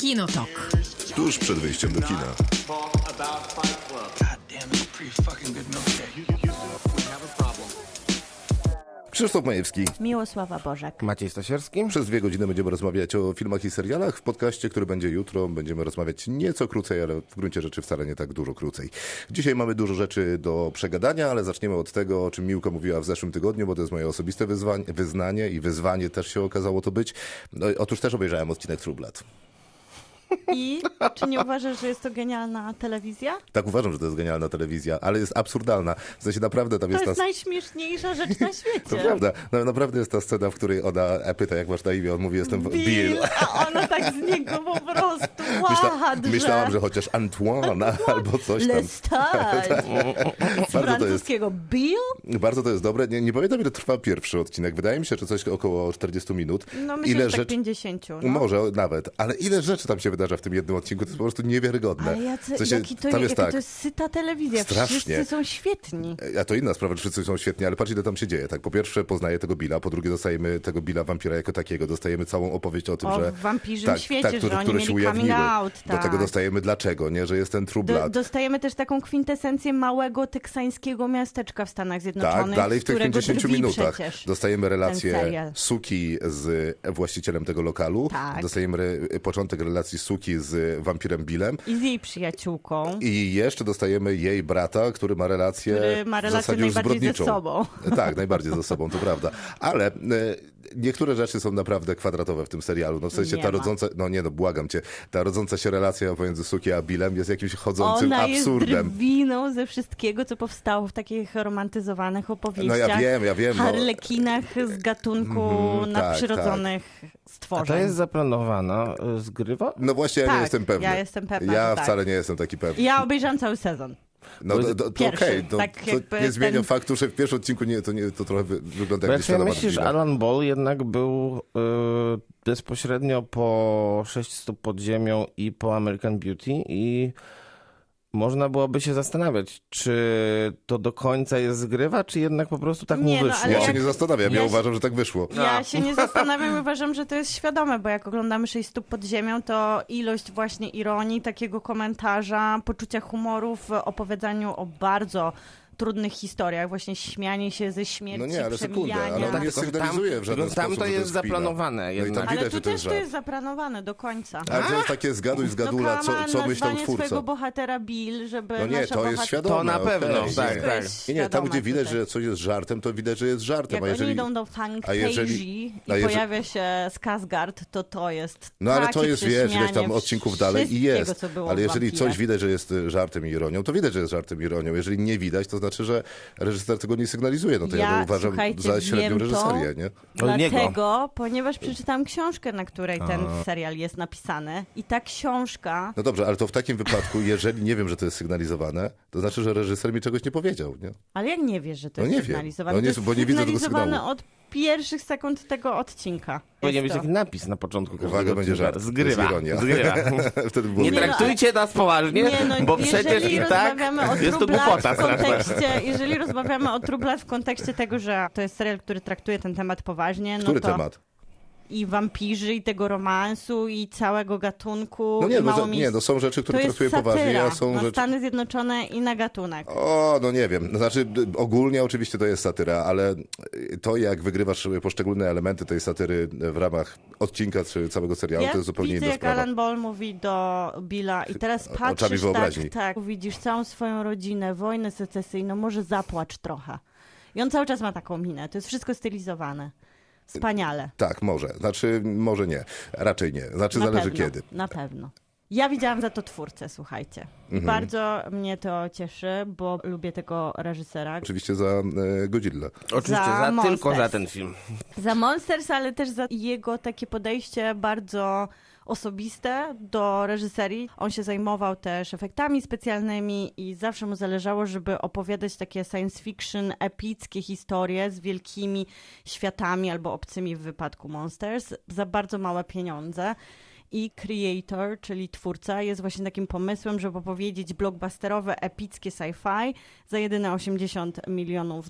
Kinotok. Tuż przed wyjściem do kina. Krzysztof Majewski. Miłosława Bożek. Maciej Stasiarski. Przez 2 godziny będziemy rozmawiać o filmach i serialach. W podcaście, który będzie jutro, będziemy rozmawiać nieco krócej, ale w gruncie rzeczy wcale nie tak dużo krócej. Dzisiaj mamy dużo rzeczy do przegadania, ale zaczniemy od tego, o czym Miłka mówiła w zeszłym tygodniu, bo to jest moje osobiste wyznanie i wyzwanie też się okazało to być. No, otóż też obejrzałem odcinek True Blood. I czy nie uważasz, że jest to genialna telewizja? Tak, uważam, że to jest genialna telewizja, ale jest absurdalna. W sensie naprawdę tam jest ta... To jest najśmieszniejsza rzecz na świecie. To prawda. No, naprawdę jest ta scena, w której ona pyta, jak masz na imię, on mówi, jestem Bill. A ona tak z niego po prostu Myślałam, że chociaż Antoine albo coś tam. Z francuskiego Bill? Bardzo to jest dobre. Nie pamiętam, ile trwa pierwszy odcinek. Wydaje mi się, że coś około 40 minut. No myślę, ile że tak 50. No. Może nawet, ale ile rzeczy tam się wydarza w tym jednym odcinku, to jest po prostu niewiarygodne. Ale to jest syta telewizja. Strasznie. Wszyscy są świetni. A to inna sprawa, że wszyscy są świetni, ale patrz, ile tam się dzieje. Tak, po pierwsze poznaję tego Billa, po drugie dostajemy tego Billa wampira jako takiego. Dostajemy całą opowieść o tym, że... w wampirzym świecie, że oni mieli coming out. Tak. Do tego dostajemy dlaczego, nie? Że jest ten True Blood. Dostajemy też taką kwintesencję małego teksańskiego miasteczka w Stanach Zjednoczonych. Tak, dalej w tych 50 minutach dostajemy relację Suki z właścicielem tego lokalu. Tak. Dostajemy początek relacji Suki z wampirem Billem. I z jej przyjaciółką. I jeszcze dostajemy jej brata, który ma relację najbardziej ze sobą. Tak, najbardziej ze sobą, to prawda. Ale niektóre rzeczy są naprawdę kwadratowe w tym serialu. No w sensie ta rodząca się relacja pomiędzy Suki a Billem jest jakimś chodzącym absurdem. Ona jest drwiną ze wszystkiego, co powstało w takich romantyzowanych opowieściach. No ja wiem. Harlekinach z gatunku nadprzyrodzonych stworzeń. A to jest zaplanowana zgrywa? No właśnie, ja nie jestem pewny. Ja wcale nie jestem taki pewny. Ja obejrzałem cały sezon. No to okej, to nie zmienia faktu, że w pierwszym odcinku to trochę wygląda jak nieświadoma. Ja myślę, że Alan Ball jednak był bezpośrednio po 6 stóp pod ziemią i po American Beauty i można byłoby się zastanawiać, czy to do końca jest zgrywa, czy jednak po prostu tak mu wyszło. Ja się nie zastanawiam, ja uważam, że tak wyszło. Ja się nie zastanawiam i uważam, że to jest świadome, bo jak oglądamy 6 stóp pod ziemią, to ilość właśnie ironii, takiego komentarza, poczucia humoru w opowiadaniu o bardzo trudnych historiach, właśnie śmianie się ze śmierci, przemijania. Ale tak, nie sygnalizuje w żaden sposób. Tam to jest zaplanowane. Ale tu też to jest zaplanowane do końca. Ale to jest takie zgaduj zgadula, co myślał twórca. Swojego bohatera Bill, żeby... to jest świadome. To na pewno. Tak. Nie, tam gdzie widać, że coś jest żartem, to widać, że jest żartem. Jak oni idą do Fantazy i pojawia się Skarsgard, to jest... No ale to jest, wiesz, tam odcinków dalej i jest. Ale jeżeli coś widać, że jest żartem i ironią, to widać, że jest żartem i ironią. Jeżeli nie widać, to znaczy, że reżyser tego nie sygnalizuje. No to ja uważam za średnią reżyserię. Nie? Dlatego, ponieważ przeczytałam książkę, na której ten serial jest napisany i ta książka... No dobrze, ale to w takim wypadku, jeżeli nie wiem, że to jest sygnalizowane, to znaczy, że reżyser mi czegoś nie powiedział. Nie? Ale jak nie wiesz, że to jest sygnalizowane? No nie wiem, bo nie widzę tego sygnału. Od pierwszych sekund tego odcinka. Powinien być taki napis na początku. Uwaga, będzie żart. Zgrywa. Nie traktujcie nas poważnie, bo przecież i tak jest to głupota. Jeżeli rozmawiamy o True Blood w kontekście tego, że to jest serial, który traktuje ten temat poważnie, który temat? I wampirzy, i tego romansu, i całego gatunku. Są rzeczy, które traktuję poważnie. A są rzeczy... Stany Zjednoczone i na gatunek. Nie wiem. Znaczy, ogólnie oczywiście to jest satyra, ale to, jak wygrywasz poszczególne elementy tej satyry w ramach odcinka czy całego serialu, to jest zupełnie inna sprawa. Jak Alan Ball mówi do Billa i teraz patrzysz tak, widzisz całą swoją rodzinę, wojnę secesyjną, może zapłacz trochę. I on cały czas ma taką minę. To jest wszystko stylizowane. Wspaniale. Tak, może. Znaczy, może nie. Raczej nie. Znaczy, zależy kiedy. Na pewno. Ja widziałam za to twórcę, słuchajcie. Bardzo mnie to cieszy, bo lubię tego reżysera. Oczywiście za Godzilla. Oczywiście, tylko za ten film. Za Monsters, ale też za jego takie podejście bardzo osobiste do reżyserii. On się zajmował też efektami specjalnymi i zawsze mu zależało, żeby opowiadać takie science fiction, epickie historie z wielkimi światami albo obcymi w wypadku Monsters za bardzo małe pieniądze. i creator, czyli twórca, jest właśnie takim pomysłem, żeby opowiedzieć blockbusterowe, epickie sci-fi za jedyne $80 milionów.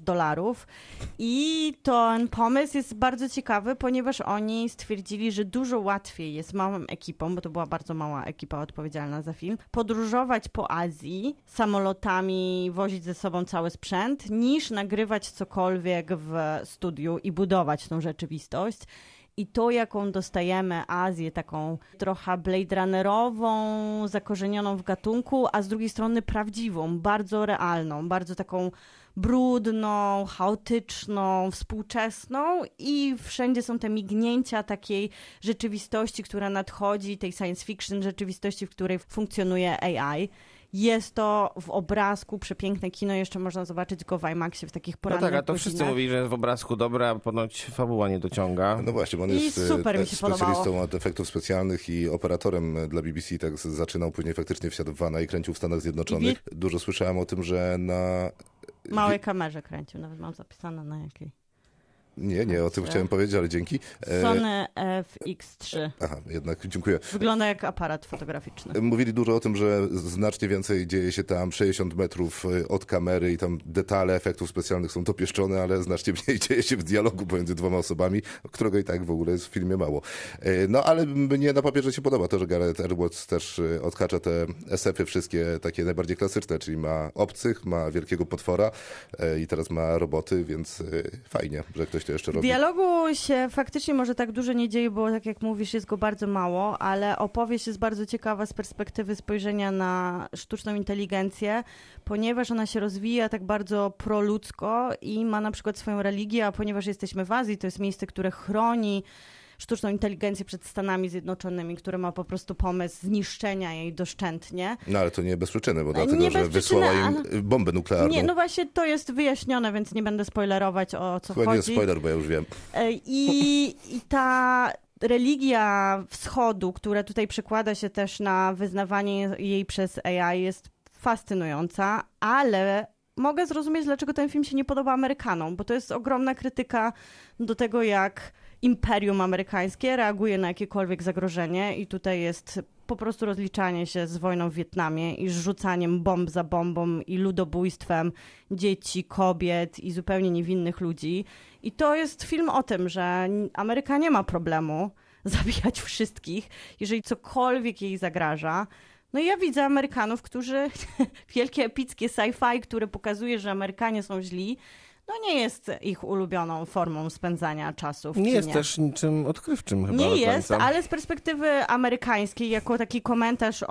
I ten pomysł jest bardzo ciekawy, ponieważ oni stwierdzili, że dużo łatwiej jest małą ekipą, bo to była bardzo mała ekipa odpowiedzialna za film, podróżować po Azji samolotami, wozić ze sobą cały sprzęt, niż nagrywać cokolwiek w studiu i budować tą rzeczywistość. I to, jaką dostajemy Azję, taką trochę Blade Runnerową, zakorzenioną w gatunku, a z drugiej strony prawdziwą, bardzo realną, bardzo taką brudną, chaotyczną, współczesną i wszędzie są te mignięcia takiej rzeczywistości, która nadchodzi, tej science fiction rzeczywistości, w której funkcjonuje AI. Jest to w obrazku przepiękne kino, jeszcze można zobaczyć go w IMAXie w takich porannych godzinach. No tak, a to wszyscy mówili, że jest w obrazku dobra, ponoć fabuła nie dociąga. No właśnie, bo on jest specjalistą od efektów specjalnych i operatorem dla BBC, tak zaczynał, później faktycznie wsiadł w vana i kręcił w Stanach Zjednoczonych. Dużo słyszałem o tym, że na... małej kamerze kręcił, nawet mam zapisane na jakiej. Nie, o tym chciałem powiedzieć, ale dzięki. Sony FX3. Aha, jednak dziękuję. Wygląda jak aparat fotograficzny. Mówili dużo o tym, że znacznie więcej dzieje się tam 60 metrów od kamery i tam detale efektów specjalnych są dopieszczone, ale znacznie mniej dzieje się w dialogu pomiędzy dwoma osobami, którego i tak w ogóle jest w filmie mało. No ale mnie na papierze się podoba to, że Gareth Edwards też odhacza te SF-y wszystkie takie najbardziej klasyczne, czyli ma obcych, ma wielkiego potwora i teraz ma roboty, więc fajnie, że ktoś jeszcze robi. Dialogu się faktycznie może tak dużo nie dzieje, bo tak jak mówisz, jest go bardzo mało, ale opowieść jest bardzo ciekawa z perspektywy spojrzenia na sztuczną inteligencję, ponieważ ona się rozwija tak bardzo proludzko i ma na przykład swoją religię, a ponieważ jesteśmy w Azji, to jest miejsce, które chroni sztuczną inteligencję przed Stanami Zjednoczonymi, które ma po prostu pomysł zniszczenia jej doszczętnie. No ale to nie bez przyczyny, bo dlatego, że wysłała im bombę nuklearną. Nie, no właśnie to jest wyjaśnione, więc nie będę spoilerować, o co chodzi. To nie spoiler, bo ja już wiem. I ta religia wschodu, która tutaj przekłada się też na wyznawanie jej przez AI, jest fascynująca, ale... mogę zrozumieć, dlaczego ten film się nie podoba Amerykanom, bo to jest ogromna krytyka do tego, jak imperium amerykańskie reaguje na jakiekolwiek zagrożenie i tutaj jest po prostu rozliczanie się z wojną w Wietnamie i rzucaniem bomb za bombą i ludobójstwem dzieci, kobiet i zupełnie niewinnych ludzi. I to jest film o tym, że Ameryka nie ma problemu zabijać wszystkich, jeżeli cokolwiek jej zagraża. No i ja widzę Amerykanów, którzy, wielkie epickie sci-fi, które pokazuje, że Amerykanie są źli, no nie jest ich ulubioną formą spędzania czasu w kinie. Nie jest też niczym odkrywczym chyba. Nie jest, ale z perspektywy amerykańskiej, jako taki komentarz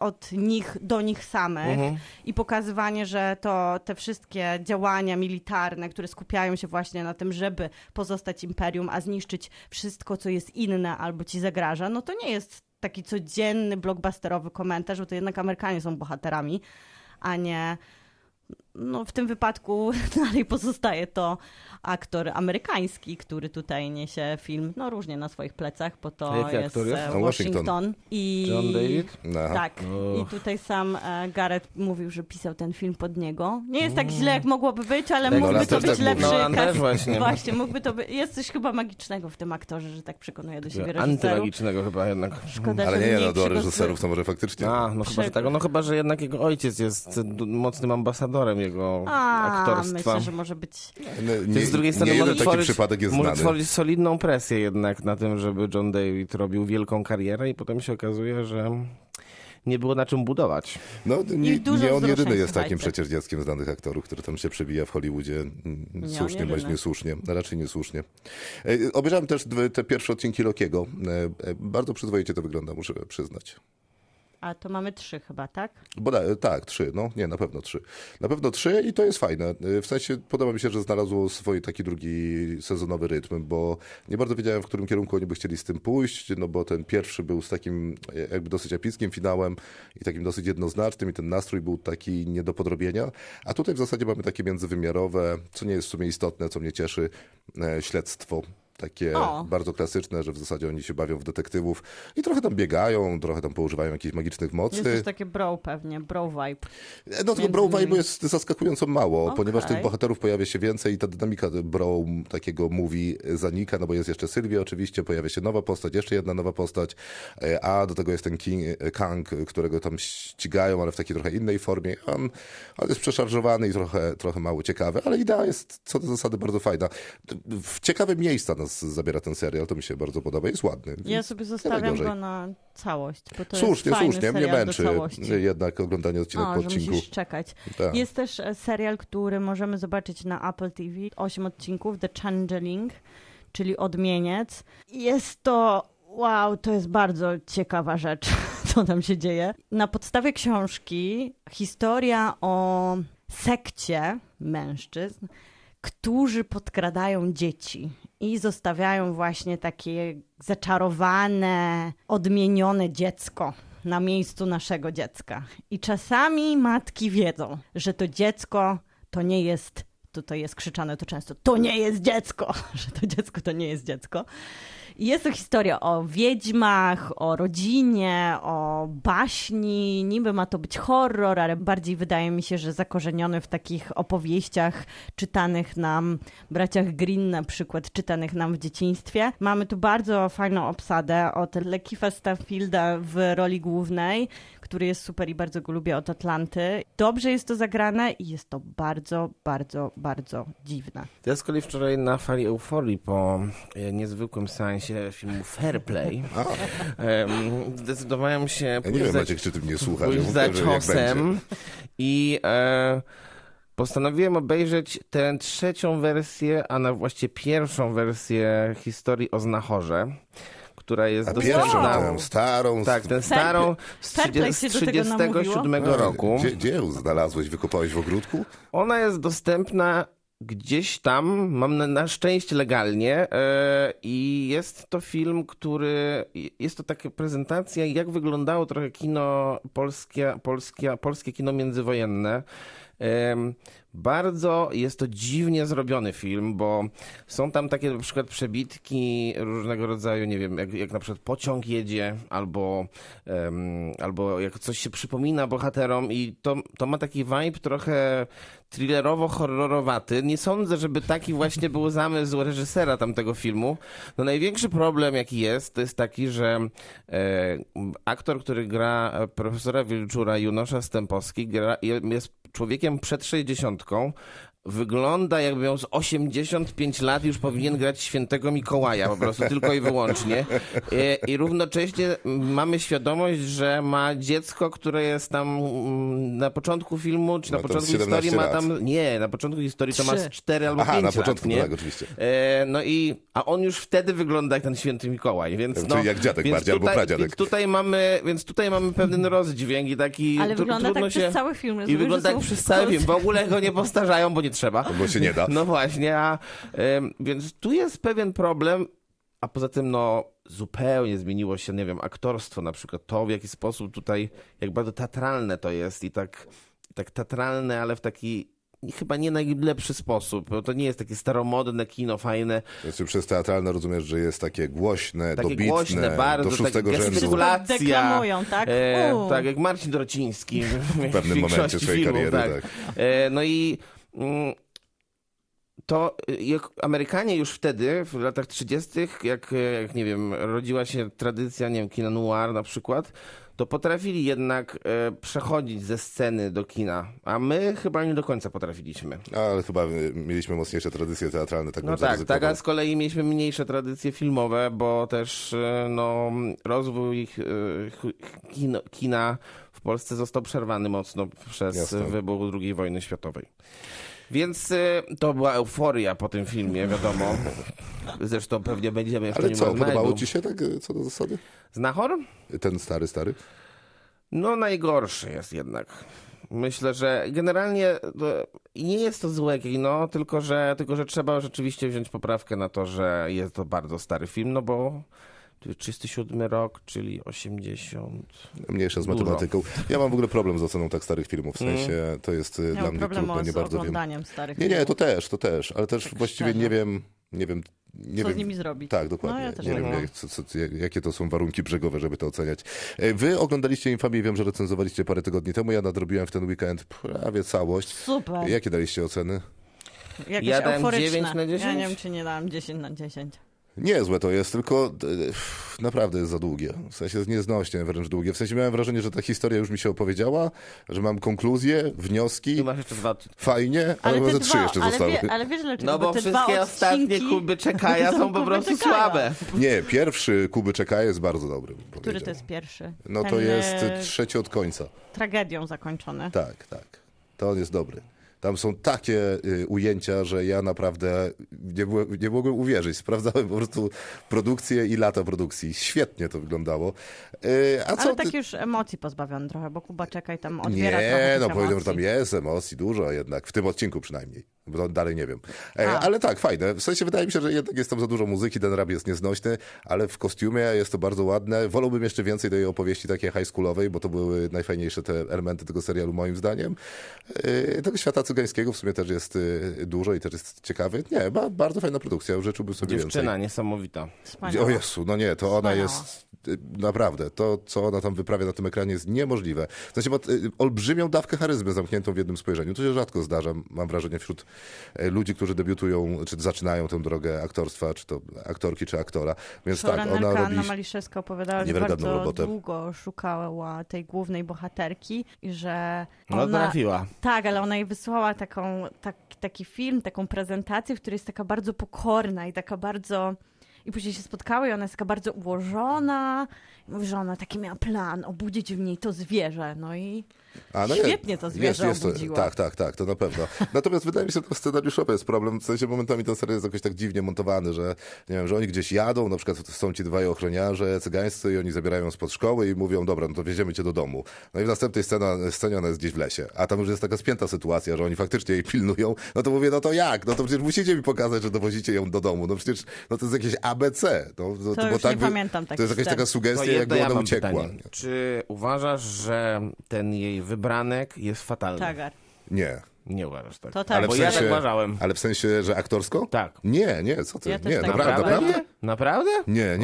od nich do nich samych i pokazywanie, że to te wszystkie działania militarne, które skupiają się właśnie na tym, żeby pozostać imperium, a zniszczyć wszystko, co jest inne albo ci zagraża, no to nie jest taki codzienny, blockbusterowy komentarz, bo to jednak Amerykanie są bohaterami, a nie... No w tym wypadku dalej pozostaje to aktor amerykański, który tutaj niesie film, no różnie na swoich plecach, bo to jest Washington. I... John David? No. Tak. I tutaj sam Gareth mówił, że pisał ten film pod niego. Nie jest tak źle, jak mogłoby być, ale mógłby to być lepszy. No, właśnie, mógłby to być. Jest coś chyba magicznego w tym aktorze, że tak przekonuje do siebie reżyserów. Antymagicznego chyba jednak. Szkoda, ale nie, do reżyserów to może faktycznie. Chyba, że jednak jego ojciec jest mocnym ambasadorem jego aktorstwa. Myślę, że może być... Z drugiej strony może tworzyć solidną presję jednak na tym, żeby John David robił wielką karierę i potem się okazuje, że nie było na czym budować. No nie on jedyny jest takim przecież dzieckiem znanych aktorów, który tam się przebija w Hollywoodzie. Słusznie, bądź niesłusznie. Raczej niesłusznie. Obejrzałem też te pierwsze odcinki Lokiego. Bardzo przyzwoicie to wygląda, muszę przyznać. A to mamy 3 chyba, tak? Tak, 3. No nie, na pewno 3. Na pewno 3 i to jest fajne. W sensie podoba mi się, że znalazło swój taki drugi sezonowy rytm, bo nie bardzo wiedziałem, w którym kierunku oni by chcieli z tym pójść, no bo ten pierwszy był z takim jakby dosyć epickim finałem i takim dosyć jednoznacznym i ten nastrój był taki nie do podrobienia. A tutaj w zasadzie mamy takie międzywymiarowe, co nie jest w sumie istotne, co mnie cieszy, śledztwo. takie bardzo klasyczne, że w zasadzie oni się bawią w detektywów i trochę tam biegają, trochę tam poużywają jakichś magicznych mocy. Jest też takie bro pewnie, bro vibe. No tego bro vibe jest zaskakująco mało, ponieważ tych bohaterów pojawia się więcej i ta dynamika bro takiego movie zanika, no bo jest jeszcze Sylwia oczywiście, pojawia się nowa postać, jeszcze jedna nowa postać, a do tego jest ten Kang, którego tam ścigają, ale w takiej trochę innej formie. On jest przeszarżowany i trochę mało ciekawy, ale idea jest co do zasady bardzo fajna. W ciekawe miejsca nas zabiera ten serial, to mi się bardzo podoba, jest ładny. Ja sobie zostawiam go na całość, bo to jest fajny serial. Mnie męczy jednak oglądanie odcinek po odcinku. Musisz czekać. Tak. Jest też serial, który możemy zobaczyć na Apple TV, 8 odcinków, The Changeling, czyli Odmieniec. Jest to, to jest bardzo ciekawa rzecz, co tam się dzieje. Na podstawie książki historia o sekcie mężczyzn, którzy podkradają dzieci i zostawiają właśnie takie zaczarowane, odmienione dziecko na miejscu naszego dziecka. I czasami matki wiedzą, że to dziecko to nie jest, tutaj jest krzyczane to często, to nie jest dziecko, że to dziecko to nie jest dziecko. I jest to historia o wiedźmach, o rodzinie, o baśni. Niby ma to być horror, ale bardziej wydaje mi się, że zakorzeniony w takich opowieściach czytanych nam, braciach Grimm na przykład, czytanych nam w dzieciństwie. Mamy tu bardzo fajną obsadę od Lakeitha Stanfielda w roli głównej, który jest super i bardzo go lubię, od Atlanty. Dobrze jest to zagrane i jest to bardzo, bardzo, bardzo dziwne. Ja z kolei wczoraj na fali euforii po niezwykłym seansie filmu Fair Play zdecydowałem się pójść za ciosem i postanowiłem obejrzeć tę trzecią wersję, a na właściwie pierwszą wersję historii o Znachorze, która jest dostępna. Tę starą z 1937 roku. Gdzie ją znalazłeś? Wykopałeś w ogródku? Ona jest dostępna gdzieś tam, mam na szczęście legalnie, i jest to film, który, jest to taka prezentacja, jak wyglądało trochę kino polskie kino międzywojenne. Bardzo jest to dziwnie zrobiony film, bo są tam takie na przykład przebitki różnego rodzaju, nie wiem, jak na przykład pociąg jedzie, albo jak coś się przypomina bohaterom, i to ma taki vibe trochę thrillerowo-horrorowaty. Nie sądzę, żeby taki właśnie był zamysł reżysera tamtego filmu. No największy problem jaki jest, to jest taki, że aktor, który gra profesora Wilczura, Junosza Stępowski, jest człowiekiem przed 60, wygląda jakby miał z 85 lat, już powinien grać świętego Mikołaja po prostu, tylko i wyłącznie. I równocześnie mamy świadomość, że ma dziecko, które jest tam na początku filmu, czy na początku historii ma tam... Lat. Nie, na początku historii to ma 4 albo 5 lat. Na początku, nie? Tak, oczywiście. A on już wtedy wygląda jak ten święty Mikołaj, więc czyli jak dziadek bardziej, albo pradziadek. Więc tutaj mamy pewien rozdźwięk i taki... Ale wygląda tak przez cały film. I wygląda tak przez cały film. W ogóle go nie powtarzają, bo nie trzeba. Bo się nie da. No właśnie, więc tu jest pewien problem, a poza tym zupełnie zmieniło się, nie wiem, aktorstwo na przykład, to w jaki sposób tutaj, jak bardzo teatralne to jest i tak teatralne, ale w taki chyba nie najlepszy sposób, bo to nie jest takie staromodne kino, fajne. Znaczy, przez teatralne rozumiesz, że jest takie głośne, dobitne, bardzo, do szóstego rzędu. Deklamują, tak? Tak, jak Marcin Drociński. W pewnym momencie swojej kariery, tak. To jak Amerykanie już wtedy, w latach 30., jak nie wiem, rodziła się tradycja, nie wiem, kina noir na przykład, to potrafili jednak przechodzić ze sceny do kina, a my chyba nie do końca potrafiliśmy. Ale chyba mieliśmy mocniejsze tradycje teatralne. Tak, a z kolei mieliśmy mniejsze tradycje filmowe, bo też rozwój kina w Polsce został przerwany mocno przez wybuch II wojny światowej. Więc to była euforia po tym filmie, wiadomo. Zresztą pewnie będziemy jeszcze... Ale co, podobało ci się tak co do zasady? Znachor? Ten stary? No najgorszy jest jednak. Myślę, że generalnie nie jest to złe kino, tylko że trzeba rzeczywiście wziąć poprawkę na to, że jest to bardzo stary film, no bo... 37 rok, czyli 80... Mniejsza z matematyką. Ja mam w ogóle problem z oceną tak starych filmów, w sensie to jest dla mnie trudno, nie bardzo wiem. Nie, to też, ale też tak właściwie szczerze. Nie wiem, Nie co wiem, z nimi zrobić. Tak, dokładnie. No, ja też nie wiem, jakie to są warunki brzegowe, żeby to oceniać. Wy oglądaliście Infamię, wiem, że recenzowaliście parę tygodni temu. Ja nadrobiłem w ten weekend prawie całość. Super. Jakie daliście oceny? Jakaś ja dałem euforyczna. 9 na 10. Ja nie wiem, czy nie dałam 10 na 10. Niezłe to jest, tylko naprawdę jest za długie. W sensie jest nieznośnie wręcz długie. W sensie miałem wrażenie, że ta historia już mi się opowiedziała, że mam konkluzję, wnioski. I masz jeszcze dwa. Fajnie, ale chyba ze trzy jeszcze zostały. Ale wiesz dlaczego? No bo wszystkie ostatnie Kuby Czekaja są po prostu słabe. Nie, pierwszy Kuby Czekaja jest bardzo dobry. Który to jest pierwszy? No to jest trzeci od końca. Tragedią zakończony. Tak, tak. To on jest dobry. Tam są takie ujęcia, że ja naprawdę nie mogłem uwierzyć. Sprawdzałem po prostu produkcję i lata produkcji. Świetnie to wyglądało. Ale tak już emocji pozbawiony trochę, bo Kuba Czekaj tam odbiera trochę emocji. Powiedziałem, że tam jest emocji dużo jednak, w tym odcinku przynajmniej. Bo dalej nie wiem. Ale tak, fajne. W sensie wydaje mi się, że jednak jest tam za dużo muzyki, ten rap jest nieznośny, ale w kostiumie jest to bardzo ładne. Wolałbym jeszcze więcej tej opowieści takiej high schoolowej, bo to były najfajniejsze te elementy tego serialu moim zdaniem. Tego świata cygańskiego w sumie też jest dużo i też jest ciekawy. Nie, bardzo fajna produkcja. Życzyłbym sobie więcej. Dziewczyna niesamowita. Wspaniała. O Jezu, no nie, to ona jest... Naprawdę, to co ona tam wyprawia na tym ekranie jest niemożliwe. W sensie ma olbrzymią dawkę charyzmy zamkniętą w jednym spojrzeniu. To się rzadko zdarza, mam wrażenie, wśród ludzi, którzy debiutują, czy zaczynają tę drogę aktorstwa, czy to aktorki, czy aktora. Więc tak, ona robi... Anna Maliszewska opowiadała, że bardzo długo szukała tej głównej bohaterki i że ona... No trafiła. Tak, ale ona jej wysłała taki film, taką prezentację, w której jest taka bardzo pokorna i taka bardzo... I później się spotkały i ona jest taka bardzo ułożona. I mówi, że ona taki miała plan obudzić w niej to zwierzę. No i świetnie to zwierzę obudziło. Tak, to na pewno. Natomiast wydaje mi się, że to scenariuszowy jest problem. W sensie momentami ten serial jest jakoś tak dziwnie montowany, że nie wiem, że oni gdzieś jadą, na przykład są ci dwaj ochroniarze cygańscy i oni zabierają spod szkoły i mówią, dobra, no to wieziemy cię do domu. No i w następnej scenie ona jest gdzieś w lesie. A tam już jest taka spięta sytuacja, że oni faktycznie jej pilnują. No to mówię, no to jak? No to przecież musicie mi pokazać, że dowozicie ją do domu. No przecież no to jest jakieś ABC. To już nie pamiętam. To jest jakaś taka sugestia, jakby ona uciekła. Czy uważasz, że ten jej wybranek jest fatalny? Tagar. Nie. Nie uważasz tak. To tak. Ale bo sensie, ja tak uważałem. Ale w sensie, że aktorsko? Tak. Nie, co ty? Ja nie, tak. Naprawdę? Naprawdę? Nie.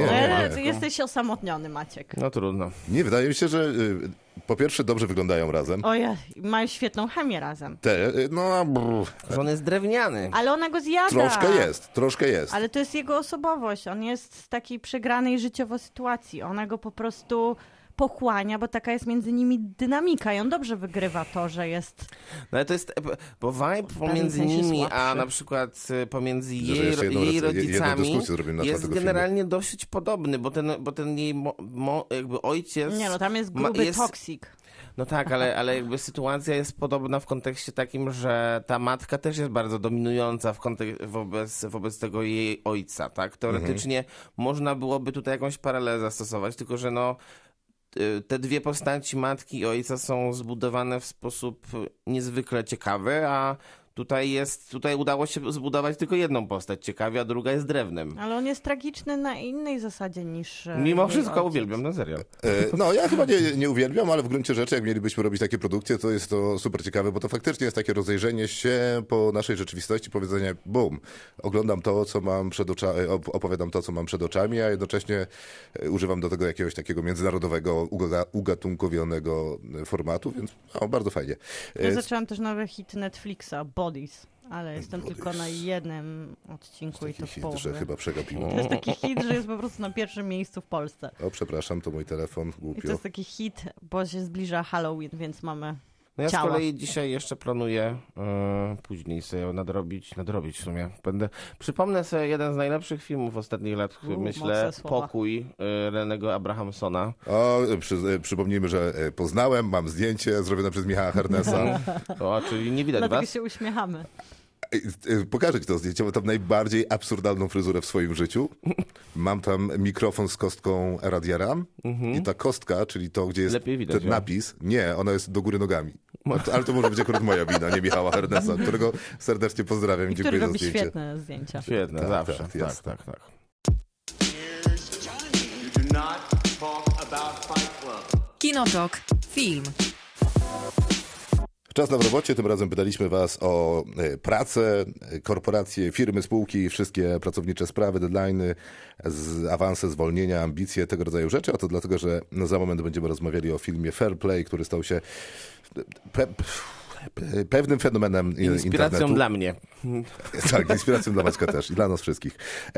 Jesteś osamotniony, Maciek. No trudno. Nie, wydaje mi się, że... Po pierwsze, dobrze wyglądają razem. Ojej, mają świetną chemię razem. Że on jest drewniany. Ale ona go zjada. Troszkę jest. Ale to jest jego osobowość. On jest z takiej przegranej życiowo sytuacji. Ona go po prostu pochłania, bo taka jest między nimi dynamika i on dobrze wygrywa to, że jest... No ale to jest... Bo vibe pomiędzy nimi, a na przykład pomiędzy jej rodzicami jest generalnie dosyć podobny, bo ten jej jakby ojciec... Nie, no tam jest gruby toksik. No tak, ale jakby sytuacja jest podobna w kontekście takim, że ta matka też jest bardzo dominująca wobec tego jej ojca, tak? Teoretycznie można byłoby tutaj jakąś paralelę zastosować, tylko że te dwie postaci, matki i ojca, są zbudowane w sposób niezwykle ciekawy, a tutaj udało się zbudować tylko jedną postać ciekawie, a druga jest drewnem. Ale on jest tragiczny na innej zasadzie niż... Mimo wszystko uwielbiam ten serial. No ja chyba nie uwielbiam, ale w gruncie rzeczy, jak mielibyśmy robić takie produkcje, to jest to super ciekawe, bo to faktycznie jest takie rozejrzenie się po naszej rzeczywistości, powiedzenie boom, oglądam to, co mam przed oczami, opowiadam to, co mam przed oczami, a jednocześnie używam do tego jakiegoś takiego międzynarodowego, ugatunkowionego formatu, więc bardzo fajnie. Ja zaczęłam też nowy hit Netflixa, Bodies, ale jestem tylko na jednym odcinku i to w połowie. Że chyba przegapiłem. To jest taki hit, że jest po prostu na pierwszym miejscu w Polsce. O, przepraszam, to mój telefon, głupio. I to jest taki hit, bo się zbliża Halloween, więc mamy ja ciała. Z kolei dzisiaj jeszcze planuję później sobie nadrobić w sumie. Przypomnę sobie jeden z najlepszych filmów ostatnich lat, myślę, Pokój Renego Abrahamsona. Przypomnijmy, że poznałem, mam zdjęcie zrobione przez Michała Hernesa. Czyli nie widać dlatego was. Się uśmiechamy. Pokażę ci to zdjęcie, bo tam najbardziej absurdalną fryzurę w swoim życiu. Mam tam mikrofon z kostką Radia Ram i ta kostka, czyli to, gdzie jest widać, ten napis, nie, ona jest do góry nogami. Ale to może być akurat moja wina, nie Michała Hernesa, którego serdecznie pozdrawiam i dziękuję za zdjęcie. Świetne zdjęcia. Świetne, tak, zawsze. Tak. Kinotok. Film. Czas na WRobocie. Tym razem pytaliśmy was o pracę, korporacje, firmy, spółki, wszystkie pracownicze sprawy, deadline'y, awanse, zwolnienia, ambicje, tego rodzaju rzeczy. A to dlatego, że za moment będziemy rozmawiali o filmie Fair Play, który stał się pewnym fenomenem inspiracją internetu. Dla mnie. Tak, inspiracją dla Maćka też i dla nas wszystkich.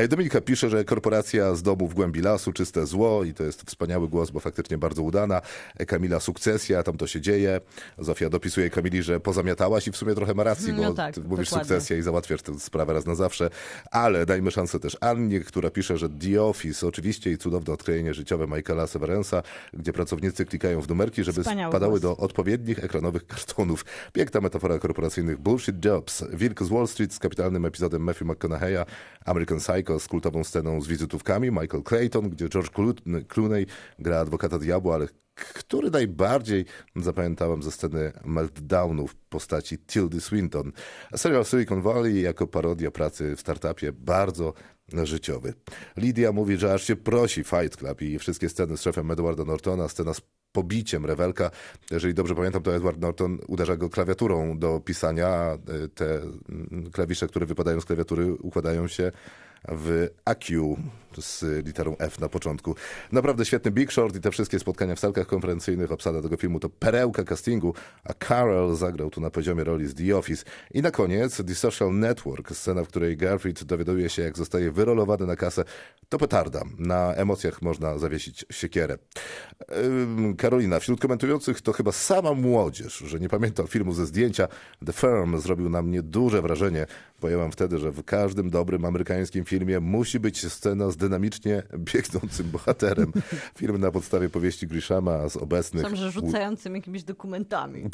Dominika pisze, że korporacja z domu w głębi lasu, czyste zło i to jest wspaniały głos, bo faktycznie bardzo udana. Kamila, Sukcesja, tam to się dzieje. Zofia dopisuje Kamili, że pozamiatałaś i w sumie trochę ma racji, bo tak, mówisz dokładnie. Sukcesja i załatwiasz tę sprawę raz na zawsze. Ale dajmy szansę też Annie, która pisze, że The Office oczywiście i cudowne odklejenie życiowe Michaela Severance'a, gdzie pracownicy klikają w numerki, żeby spadały do odpowiednich ekranowych kartonów. Piękna metafora korporacyjnych bullshit jobs. Wilk z Wall Street z kapitalnym epizodem Matthew McConaughey'a, American Psycho z kultową sceną z wizytówkami, Michael Clayton, gdzie George Clooney gra adwokata diabła, ale który najbardziej zapamiętałem ze sceny meltdownu w postaci Tildy Swinton. Serial Silicon Valley jako parodia pracy w startupie bardzo życiowy. Lidia mówi, że aż się prosi Fight Club i wszystkie sceny z szefem Edwarda Nortona, scena z pobiciem Rewelka. Jeżeli dobrze pamiętam, to Edward Norton uderza go klawiaturą do pisania, a te klawisze, które wypadają z klawiatury, układają się w AQ z literą F na początku. Naprawdę świetny Big Short i te wszystkie spotkania w salkach konferencyjnych. Obsada tego filmu to perełka castingu, a Carol zagrał tu na poziomie roli z The Office. I na koniec The Social Network, scena, w której Garfield dowiaduje się, jak zostaje wyrolowany na kasę. To petarda. Na emocjach można zawiesić siekierę. Karolina, wśród komentujących to chyba sama młodzież, że nie pamiętam filmu ze zdjęcia. The Firm zrobił na mnie duże wrażenie. Pojęłam wtedy, że w każdym dobrym amerykańskim filmie musi być scena z dynamicznie biegnącym bohaterem. Film na podstawie powieści Grishama z obecnych... Sam, że rzucającym jakimiś dokumentami.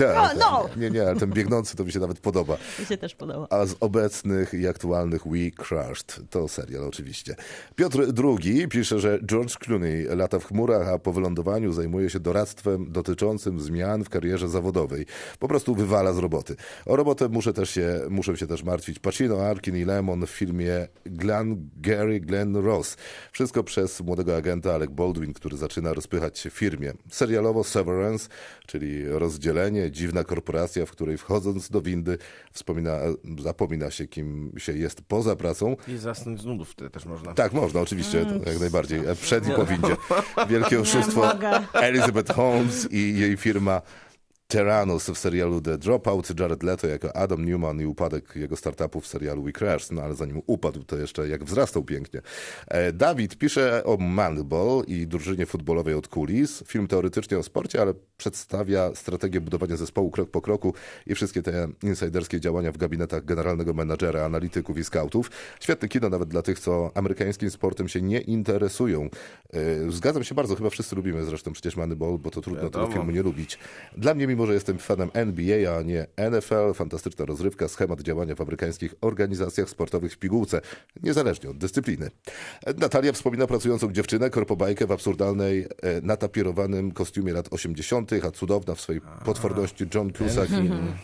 Nie, ale ten biegnący to mi się nawet podoba. Mi się też podoba. A z obecnych i aktualnych We Crushed. To serial oczywiście. Piotr II pisze, że George Clooney lata w chmurach, a po wylądowaniu zajmuje się doradztwem dotyczącym zmian w karierze zawodowej. Po prostu wywala z roboty. O robotę muszę się też martwić. Pacino, Arkin i Lemon w filmie Glenn Ross. Wszystko przez młodego agenta Alec Baldwin, który zaczyna rozpychać się w firmie. Serialowo Severance, czyli rozdzielenie, dziwna korporacja, w której wchodząc do windy zapomina się, kim się jest poza pracą. I zasnąć z nudów wtedy też można. Tak, można oczywiście, jak najbardziej. Przed i po windzie. Wielkie oszustwo Elizabeth Holmes i jej firma Terranos w serialu The Dropout, Jared Leto jako Adam Newman i upadek jego startupu w serialu We Crashed, ale zanim upadł, to jeszcze jak wzrastał pięknie. Dawid pisze o Moneyball i drużynie futbolowej od kulis. Film teoretycznie o sporcie, ale przedstawia strategię budowania zespołu krok po kroku i wszystkie te insajderskie działania w gabinetach generalnego menadżera, analityków i skautów. Świetne kino nawet dla tych, co amerykańskim sportem się nie interesują. Zgadzam się bardzo, chyba wszyscy lubimy zresztą przecież Moneyball, bo to trudno tego filmu nie lubić. Dla mnie, mimo że jestem fanem NBA, a nie NFL, fantastyczna rozrywka, schemat działania w amerykańskich organizacjach sportowych w pigułce, niezależnie od dyscypliny. Natalia wspomina pracującą dziewczynę, korpobajkę w absurdalnej, natapierowanym kostiumie lat 80., a cudowna w swojej potworności John Cusack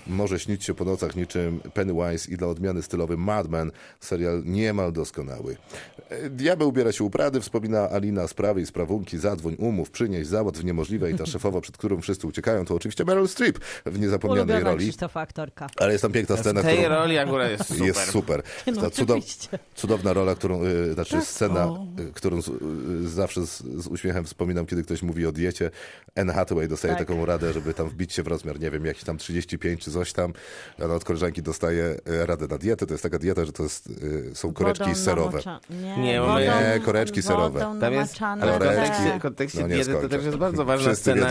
może śnić się po nocach niczym Pennywise i dla odmiany stylowy Mad Men, serial niemal doskonały. Diabeł ubiera się u Prady, wspomina Alina, sprawy i sprawunki, zadzwoń, umów, przynieś, załatw niemożliwe i ta szefowa, przed którą wszyscy uciekają, to oczywiście Meryl Streep w niezapomnianej roli. Krzysztofa, aktorka. Ale jest tam piękna scena, tej roli akurat jest super. Jest super. Ta cudowna rola, którą zawsze z uśmiechem wspominam, kiedy ktoś mówi o diecie. Anne Hathaway dostaje taką radę, żeby tam wbić się w rozmiar, nie wiem, jakiś tam 35 czy coś tam. Ona od koleżanki dostaje radę na dietę. To jest taka dieta, że to są koreczki serowe. Nie, koreczki serowe. Ale w kontekście diety to też jest bardzo ważna scena,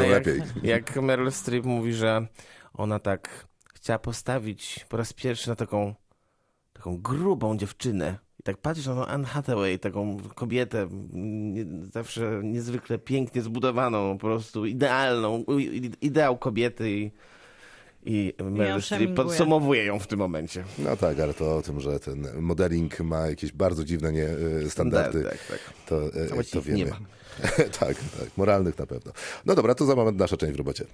jak Meryl Streep mówi, że ona tak chciała postawić po raz pierwszy na taką grubą dziewczynę. I tak patrzysz na tą Anne Hathaway, taką kobietę zawsze niezwykle pięknie zbudowaną, po prostu idealną, ideał kobiety i Meryl Streep podsumowuje ją w tym momencie. No tak, ale to o tym, że ten modeling ma jakieś bardzo dziwne standardy, to wiemy. Nie ma. tak, moralnych na pewno. No dobra, to za moment nasza część w robocie.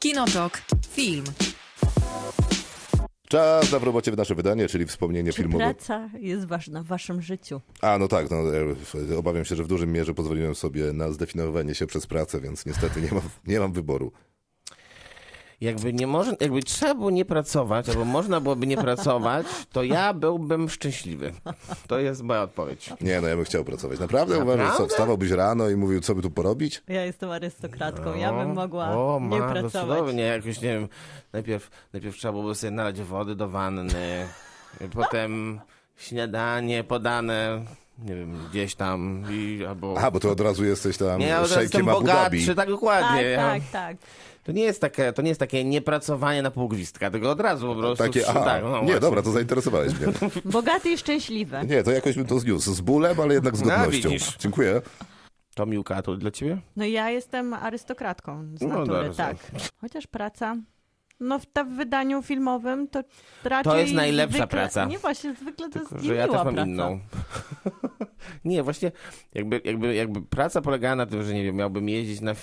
Kinotok. Film. Czas na WRobocie w nasze wydanie, czyli wspomnienie filmu. Praca jest ważna w waszym życiu. A, no tak. No, obawiam się, że w dużym mierze pozwoliłem sobie na zdefiniowanie się przez pracę, więc niestety nie mam wyboru. Jakby nie można, jakby trzeba było nie pracować, albo można byłoby nie pracować, to ja byłbym szczęśliwy. To jest moja odpowiedź. Nie, no ja bym chciał pracować. Naprawdę? Uważasz, co, wstawałbyś rano i mówił, co by tu porobić? Ja jestem arystokratką, no. Ja bym mogła nie pracować. Cudownie, jakoś nie wiem, najpierw trzeba byłoby sobie nalać wody do wanny, potem śniadanie podane... Nie wiem, gdzieś tam albo... A, bo ty od razu jesteś tam szejkiem Abu Dhabi. Tak, dokładnie. Tak. To nie jest takie niepracowanie na pół gwizdka, tylko od razu po prostu... Dobra, to zainteresowałeś mnie. Bogaty i szczęśliwy. Nie, to jakoś bym to zniósł. Z bólem, ale jednak z godnością. Dziękuję. To Miłka, to dla ciebie? No ja jestem arystokratką z natury, tak. Chociaż praca... No w wydaniu filmowym to raczej... To jest najlepsza praca. Nie, właśnie zwykle to jest niemiła praca. Ja też mam inną. Nie, właśnie jakby praca polegała na tym, że nie wiem, miałbym jeździć na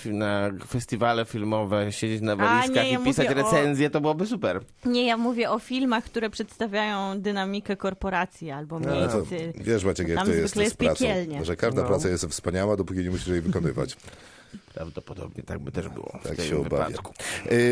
festiwale filmowe, siedzieć na walizkach i pisać recenzje, to byłoby super. Nie, ja mówię o filmach, które przedstawiają dynamikę korporacji albo miejscy. Wiesz, Maciek, jak to jest pracą, że każda praca jest wspaniała, dopóki nie musisz jej wykonywać. Prawdopodobnie tak by też było. Tak się obawiam.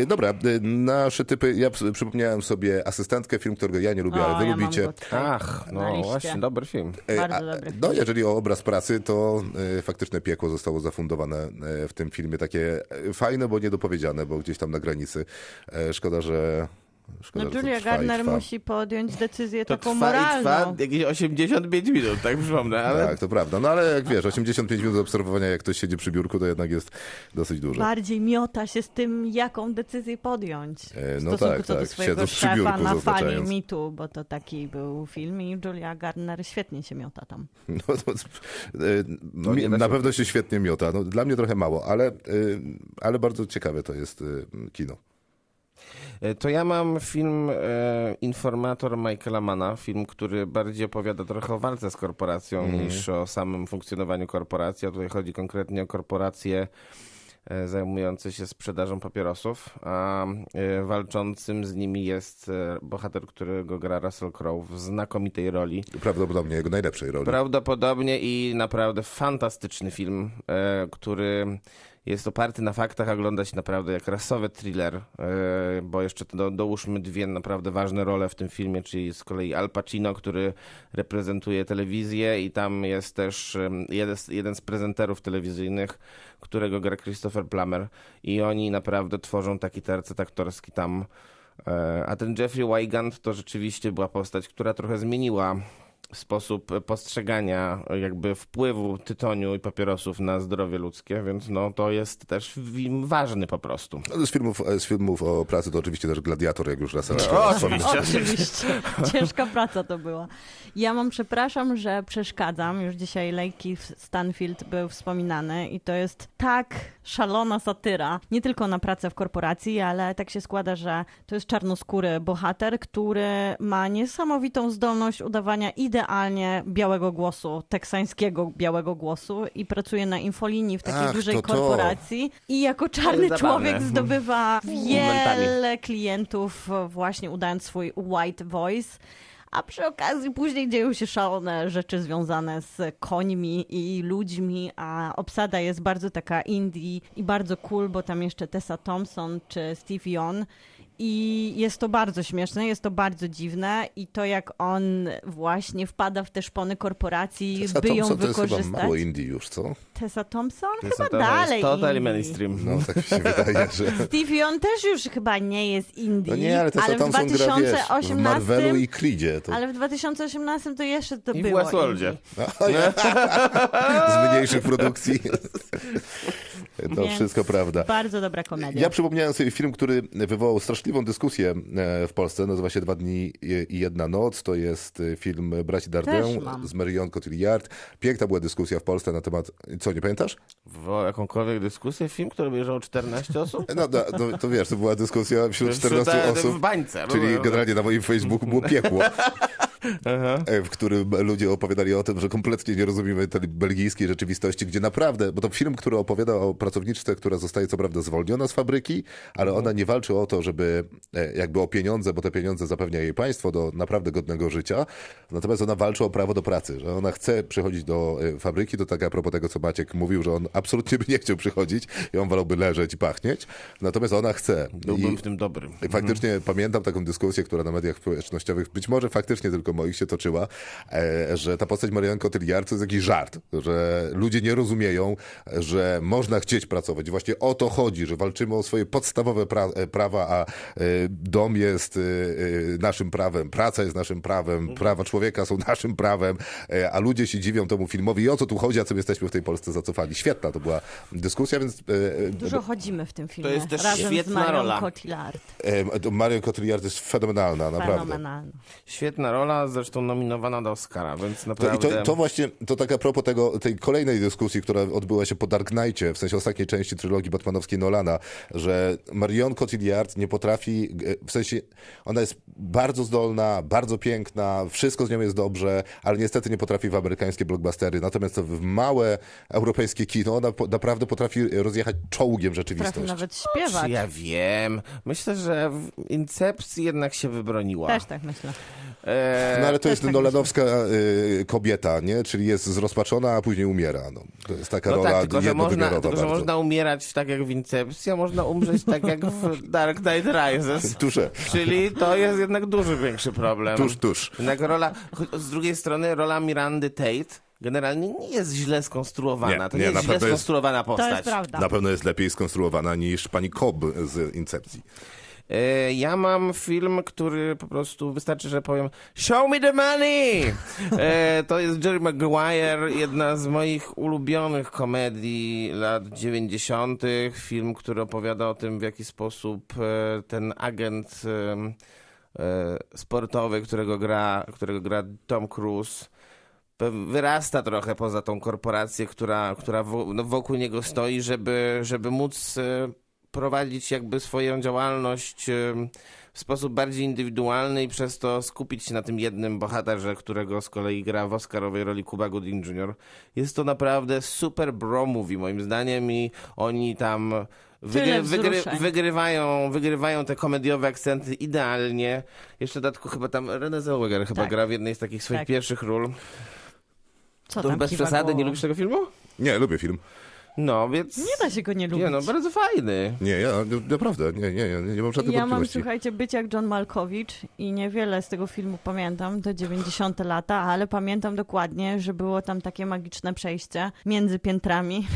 Dobra, nasze typy. Ja przypomniałem sobie Asystentkę, film, którego ja nie lubię, ale wy lubicie. Ach, no właśnie, dobry film. Bardzo dobry. No jeżeli o obraz pracy, to faktyczne piekło zostało zafundowane w tym filmie. Takie fajne, bo niedopowiedziane, bo gdzieś tam na granicy. Szkoda, że Julia Gardner musi podjąć decyzję taką moralną. Trwa jakieś 85 minut, tak przypomnę. Ale... Tak, to prawda. No ale jak wiesz, 85 minut obserwowania, jak ktoś siedzi przy biurku, to jednak jest dosyć dużo. Bardziej miota się z tym, jaką decyzję podjąć. No tak, do swojego szefa na fali mitu, bo to taki był film i Julia Gardner świetnie się miota tam. Na pewno się świetnie miota. No, dla mnie trochę mało, ale bardzo ciekawe to jest kino. To ja mam film Informator Michaela Manna, film, który bardziej opowiada trochę o walce z korporacją niż o samym funkcjonowaniu korporacji, a tutaj chodzi konkretnie o korporacje zajmujące się sprzedażą papierosów, a walczącym z nimi jest bohater, którego gra Russell Crowe w znakomitej roli. Prawdopodobnie jego najlepszej roli. Prawdopodobnie i naprawdę fantastyczny film, który... Jest oparty na faktach, ogląda się naprawdę jak rasowy thriller, bo jeszcze dołóżmy dwie naprawdę ważne role w tym filmie, czyli z kolei Al Pacino, który reprezentuje telewizję i tam jest też jeden z prezenterów telewizyjnych, którego gra Christopher Plummer i oni naprawdę tworzą taki tercet aktorski tam. A ten Jeffrey Wigand to rzeczywiście była postać, która trochę zmieniła sposób postrzegania jakby wpływu tytoniu i papierosów na zdrowie ludzkie, więc no to jest też film ważny po prostu. No, z filmów o pracy to oczywiście też Gladiator, jak już raz. Oczywiście. Ciężka praca to była. Ja przepraszam, że przeszkadzam. Już dzisiaj Lejki Stanfield był wspominany i to jest tak szalona satyra, nie tylko na pracę w korporacji, ale tak się składa, że to jest czarnoskóry bohater, który ma niesamowitą zdolność udawania idealnie białego głosu, teksańskiego białego głosu i pracuje na infolinii w takiej dużej korporacji i jako czarny człowiek zdobywa wiele klientów właśnie udając swój white voice. A przy okazji później dzieją się szalone rzeczy związane z końmi i ludźmi, a obsada jest bardzo taka indie i bardzo cool, bo tam jeszcze Tessa Thompson czy Steve Yeun. I jest to bardzo śmieszne, jest to bardzo dziwne i to jak on właśnie wpada w te szpony korporacji, Tessa by Thompson ją wykorzystać. To jest chyba mało indie już, co? Tessa Thompson? Chyba dalej totally mainstream. No tak mi się wydaje, że... Steve Yeun też już chyba nie jest indie. No nie, ale Tessa Thompson gra, wiesz, w Marvelu i Creedzie. To... Ale w 2018 to jeszcze to było. I w Westworldzie. Z mniejszych produkcji. To więc wszystko prawda. Bardzo dobra komedia. Ja przypomniałem sobie film, który wywołał straszliwą dyskusję w Polsce. Nazywa się 2 dni i 1 noc. To jest film braci Dardenne z Marion Cotillard. Piękna była dyskusja w Polsce na temat... Co, nie pamiętasz? Jakąkolwiek dyskusję? Film, który obejrzało 14 osób? No, to wiesz, to była dyskusja wśród 14 osób. W bańce. Czyli generalnie na moim Facebooku było piekło. w którym ludzie opowiadali o tym, że kompletnie nie rozumiemy tej belgijskiej rzeczywistości, gdzie naprawdę, bo to film, który opowiada o pracowniczce, która zostaje co prawda zwolniona z fabryki, ale ona nie walczy o to, żeby jakby o pieniądze, bo te pieniądze zapewnia jej państwo do naprawdę godnego życia, natomiast ona walczy o prawo do pracy, że ona chce przychodzić do fabryki, to tak a propos tego, co Maciek mówił, że on absolutnie by nie chciał przychodzić i on wolałby leżeć i pachnieć, natomiast ona chce. Byłbym w tym dobrym. Faktycznie pamiętam taką dyskusję, która na mediach społecznościowych, być może faktycznie tylko moich się toczyła, że ta postać Marianne Cotillard to jest jakiś żart, że ludzie nie rozumieją, że można chcieć pracować. Właśnie o to chodzi, że walczymy o swoje podstawowe prawa, a dom jest naszym prawem, praca jest naszym prawem, prawa człowieka są naszym prawem, a ludzie się dziwią temu filmowi i o co tu chodzi, a co my jesteśmy w tej Polsce zacofali. Świetna to była dyskusja, więc... Dużo chodzimy w tym filmie. To jest też razem świetna rola. Cotillard. Marion Cotillard jest fenomenalna, naprawdę. Fenomenalna. Świetna rola, zresztą nominowana do Oscara, więc naprawdę... To właśnie, to tak a propos tego, tej kolejnej dyskusji, która odbyła się po Dark Knightie, w sensie ostatniej części trylogii batmanowskiej Nolana, że Marion Cotillard nie potrafi, w sensie ona jest bardzo zdolna, bardzo piękna, wszystko z nią jest dobrze, ale niestety nie potrafi w amerykańskie blockbustery, natomiast w małe europejskie kino ona naprawdę potrafi rozjechać czołgiem rzeczywistość. Potrafi nawet śpiewać. Czy ja wiem. Myślę, że w Incepcji jednak się wybroniła. Też tak myślę. No ale to jest tak nolanowska kobieta, nie? Czyli jest zrozpaczona, a później umiera. No, to jest taka rola jednowymiarowa. Tylko, że można umierać tak jak w Incepcji, a można umrzeć tak jak w Dark Knight Rises. Tusze. Czyli to jest jednak dużo większy problem. Tuż. Jednak rola, z drugiej strony rola Mirandy Tate generalnie nie jest źle skonstruowana. To nie jest źle skonstruowana postać. To jest prawda. Na pewno jest lepiej skonstruowana niż pani Cobb z Incepcji. Ja mam film, który po prostu wystarczy, że powiem Show me the money! To jest Jerry Maguire, jedna z moich ulubionych komedii lat 90. Film, który opowiada o tym, w jaki sposób ten agent sportowy, którego gra Tom Cruise, wyrasta trochę poza tą korporację, która wokół niego stoi, żeby móc prowadzić jakby swoją działalność w sposób bardziej indywidualny i przez to skupić się na tym jednym bohaterze, którego z kolei gra w oscarowej roli Cuba Gooding Jr. Jest to naprawdę super bro movie moim zdaniem i oni tam wygrywają te komediowe akcenty idealnie. Jeszcze dodatkowo chyba tam Renée Zellweger gra w jednej z takich swoich pierwszych ról. Co to bez przesady, nie lubisz tego filmu? Nie, lubię film. No, więc... Nie da się go nie lubić. Nie, no, bardzo fajny. Nie, ja naprawdę, nie mam żadnych wątpliwości. Ja mam, słuchajcie, być jak John Malkowicz i niewiele z tego filmu pamiętam, to 90 lata, ale pamiętam dokładnie, że było tam takie magiczne przejście między piętrami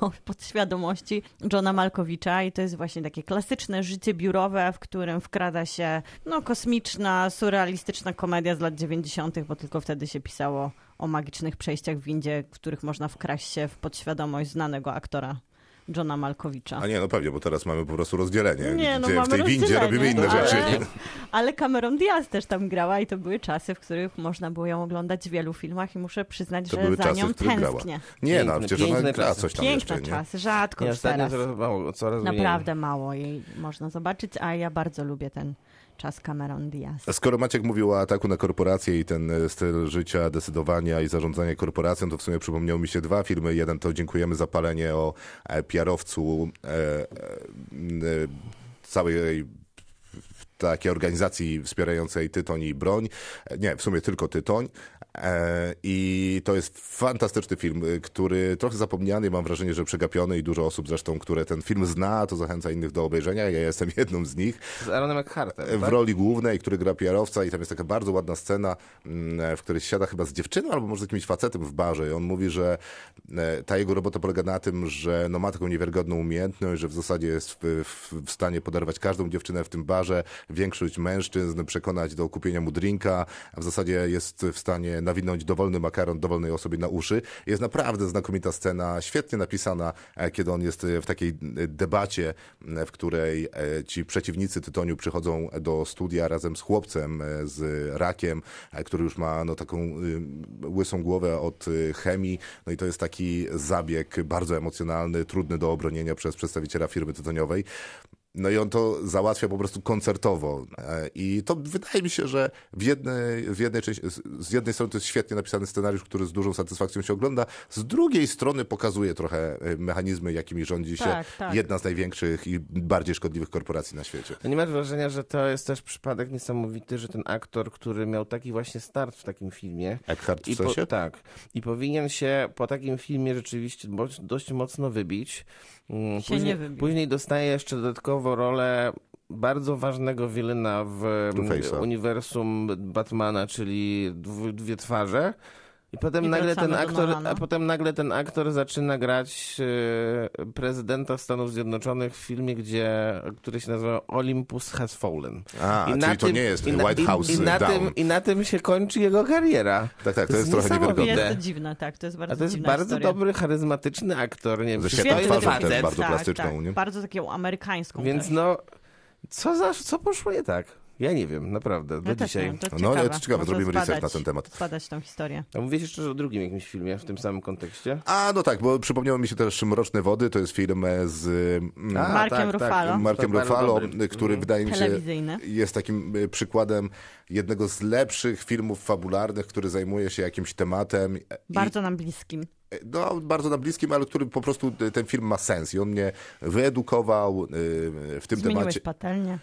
do podświadomości Johna Malkowicza i to jest właśnie takie klasyczne życie biurowe, w którym wkrada się kosmiczna, surrealistyczna komedia z lat 90., bo tylko wtedy się pisało o magicznych przejściach w windzie, w których można wkraść się w podświadomość znanego aktora Johna Malkowicza. A nie, no pewnie, bo teraz mamy po prostu rozdzielenie, gdzie w tej windzie robimy inne rzeczy. Ale Cameron Diaz też tam grała i to były czasy, w których można było ją oglądać w wielu filmach i muszę przyznać, to że za nią tęsknię. Nie, no, przecież ona gra coś tam jeszcze. Piękne czasy, rzadko już teraz. Naprawdę mało jej można zobaczyć, a ja bardzo lubię ten czas Cameron Diaz. Skoro Maciek mówił o ataku na korporacje i ten styl życia, decydowania i zarządzania korporacją, to w sumie przypomniały mi się dwa filmy. Jeden to Dziękujemy za palenie o PR-owcu całej takiej organizacji wspierającej tytoń i broń. Nie, w sumie tylko tytoń. I to jest fantastyczny film, który trochę zapomniany, mam wrażenie, że przegapiony i dużo osób zresztą, które ten film zna, to zachęca innych do obejrzenia. Ja jestem jedną z nich. Z Alanem Eckhartem. W roli głównej, który gra PR-owca i tam jest taka bardzo ładna scena, w której siada chyba z dziewczyną albo może z jakimś facetem w barze i on mówi, że ta jego robota polega na tym, że ma taką niewiarygodną umiejętność, że w zasadzie jest w stanie poderwać każdą dziewczynę w tym barze, większość mężczyzn przekonać do kupienia mu drinka, a w zasadzie jest w stanie nawinąć dowolny makaron dowolnej osobie na uszy. Jest naprawdę znakomita scena, świetnie napisana, kiedy on jest w takiej debacie, w której ci przeciwnicy tytoniu przychodzą do studia razem z chłopcem, z rakiem, który już ma taką łysą głowę od chemii. No i to jest taki zabieg bardzo emocjonalny, trudny do obronienia przez przedstawiciela firmy tytoniowej. No i on to załatwia po prostu koncertowo. I to wydaje mi się, że z jednej strony to jest świetnie napisany scenariusz, który z dużą satysfakcją się ogląda, z drugiej strony pokazuje trochę mechanizmy, jakimi rządzi się jedna z największych i bardziej szkodliwych korporacji na świecie. No nie masz wrażenia, że to jest też przypadek niesamowity, że ten aktor, który miał taki właśnie start w takim filmie. Eckhart w sensie? Tak. I powinien się po takim filmie rzeczywiście dość mocno wybić. Później dostaje jeszcze dodatkowo rolę bardzo ważnego wilena w uniwersum Batmana, czyli Dwie Twarze. I potem nagle ten aktor zaczyna grać prezydenta Stanów Zjednoczonych w filmie, który się nazywa Olympus Has Fallen. I na tym się kończy jego kariera. Tak, to jest trochę niewiarygodne. To jest dziwne, tak, to jest bardzo dziwne. To jest bardzo dobry, charyzmatyczny aktor. Nie wiem, to jest facet. Bardzo plastyczną, tak, nie? Bardzo taką amerykańską. Więc też. No, co poszło nie tak? Ja nie wiem, naprawdę, do dzisiaj. To ciekawe, zrobimy research na ten temat. Zbadać tą historię. A mówisz jeszcze o drugim jakimś filmie w tym samym kontekście? A, no tak, bo przypomniało mi się też Mroczne Wody, to jest film z Markiem Ruffalo, który wydaje mi się jest takim przykładem jednego z lepszych filmów fabularnych, który zajmuje się jakimś tematem. Bardzo nam bliskim, ale który po prostu ten film ma sens i on mnie wyedukował w tym temacie. Zmieniłeś patelnię.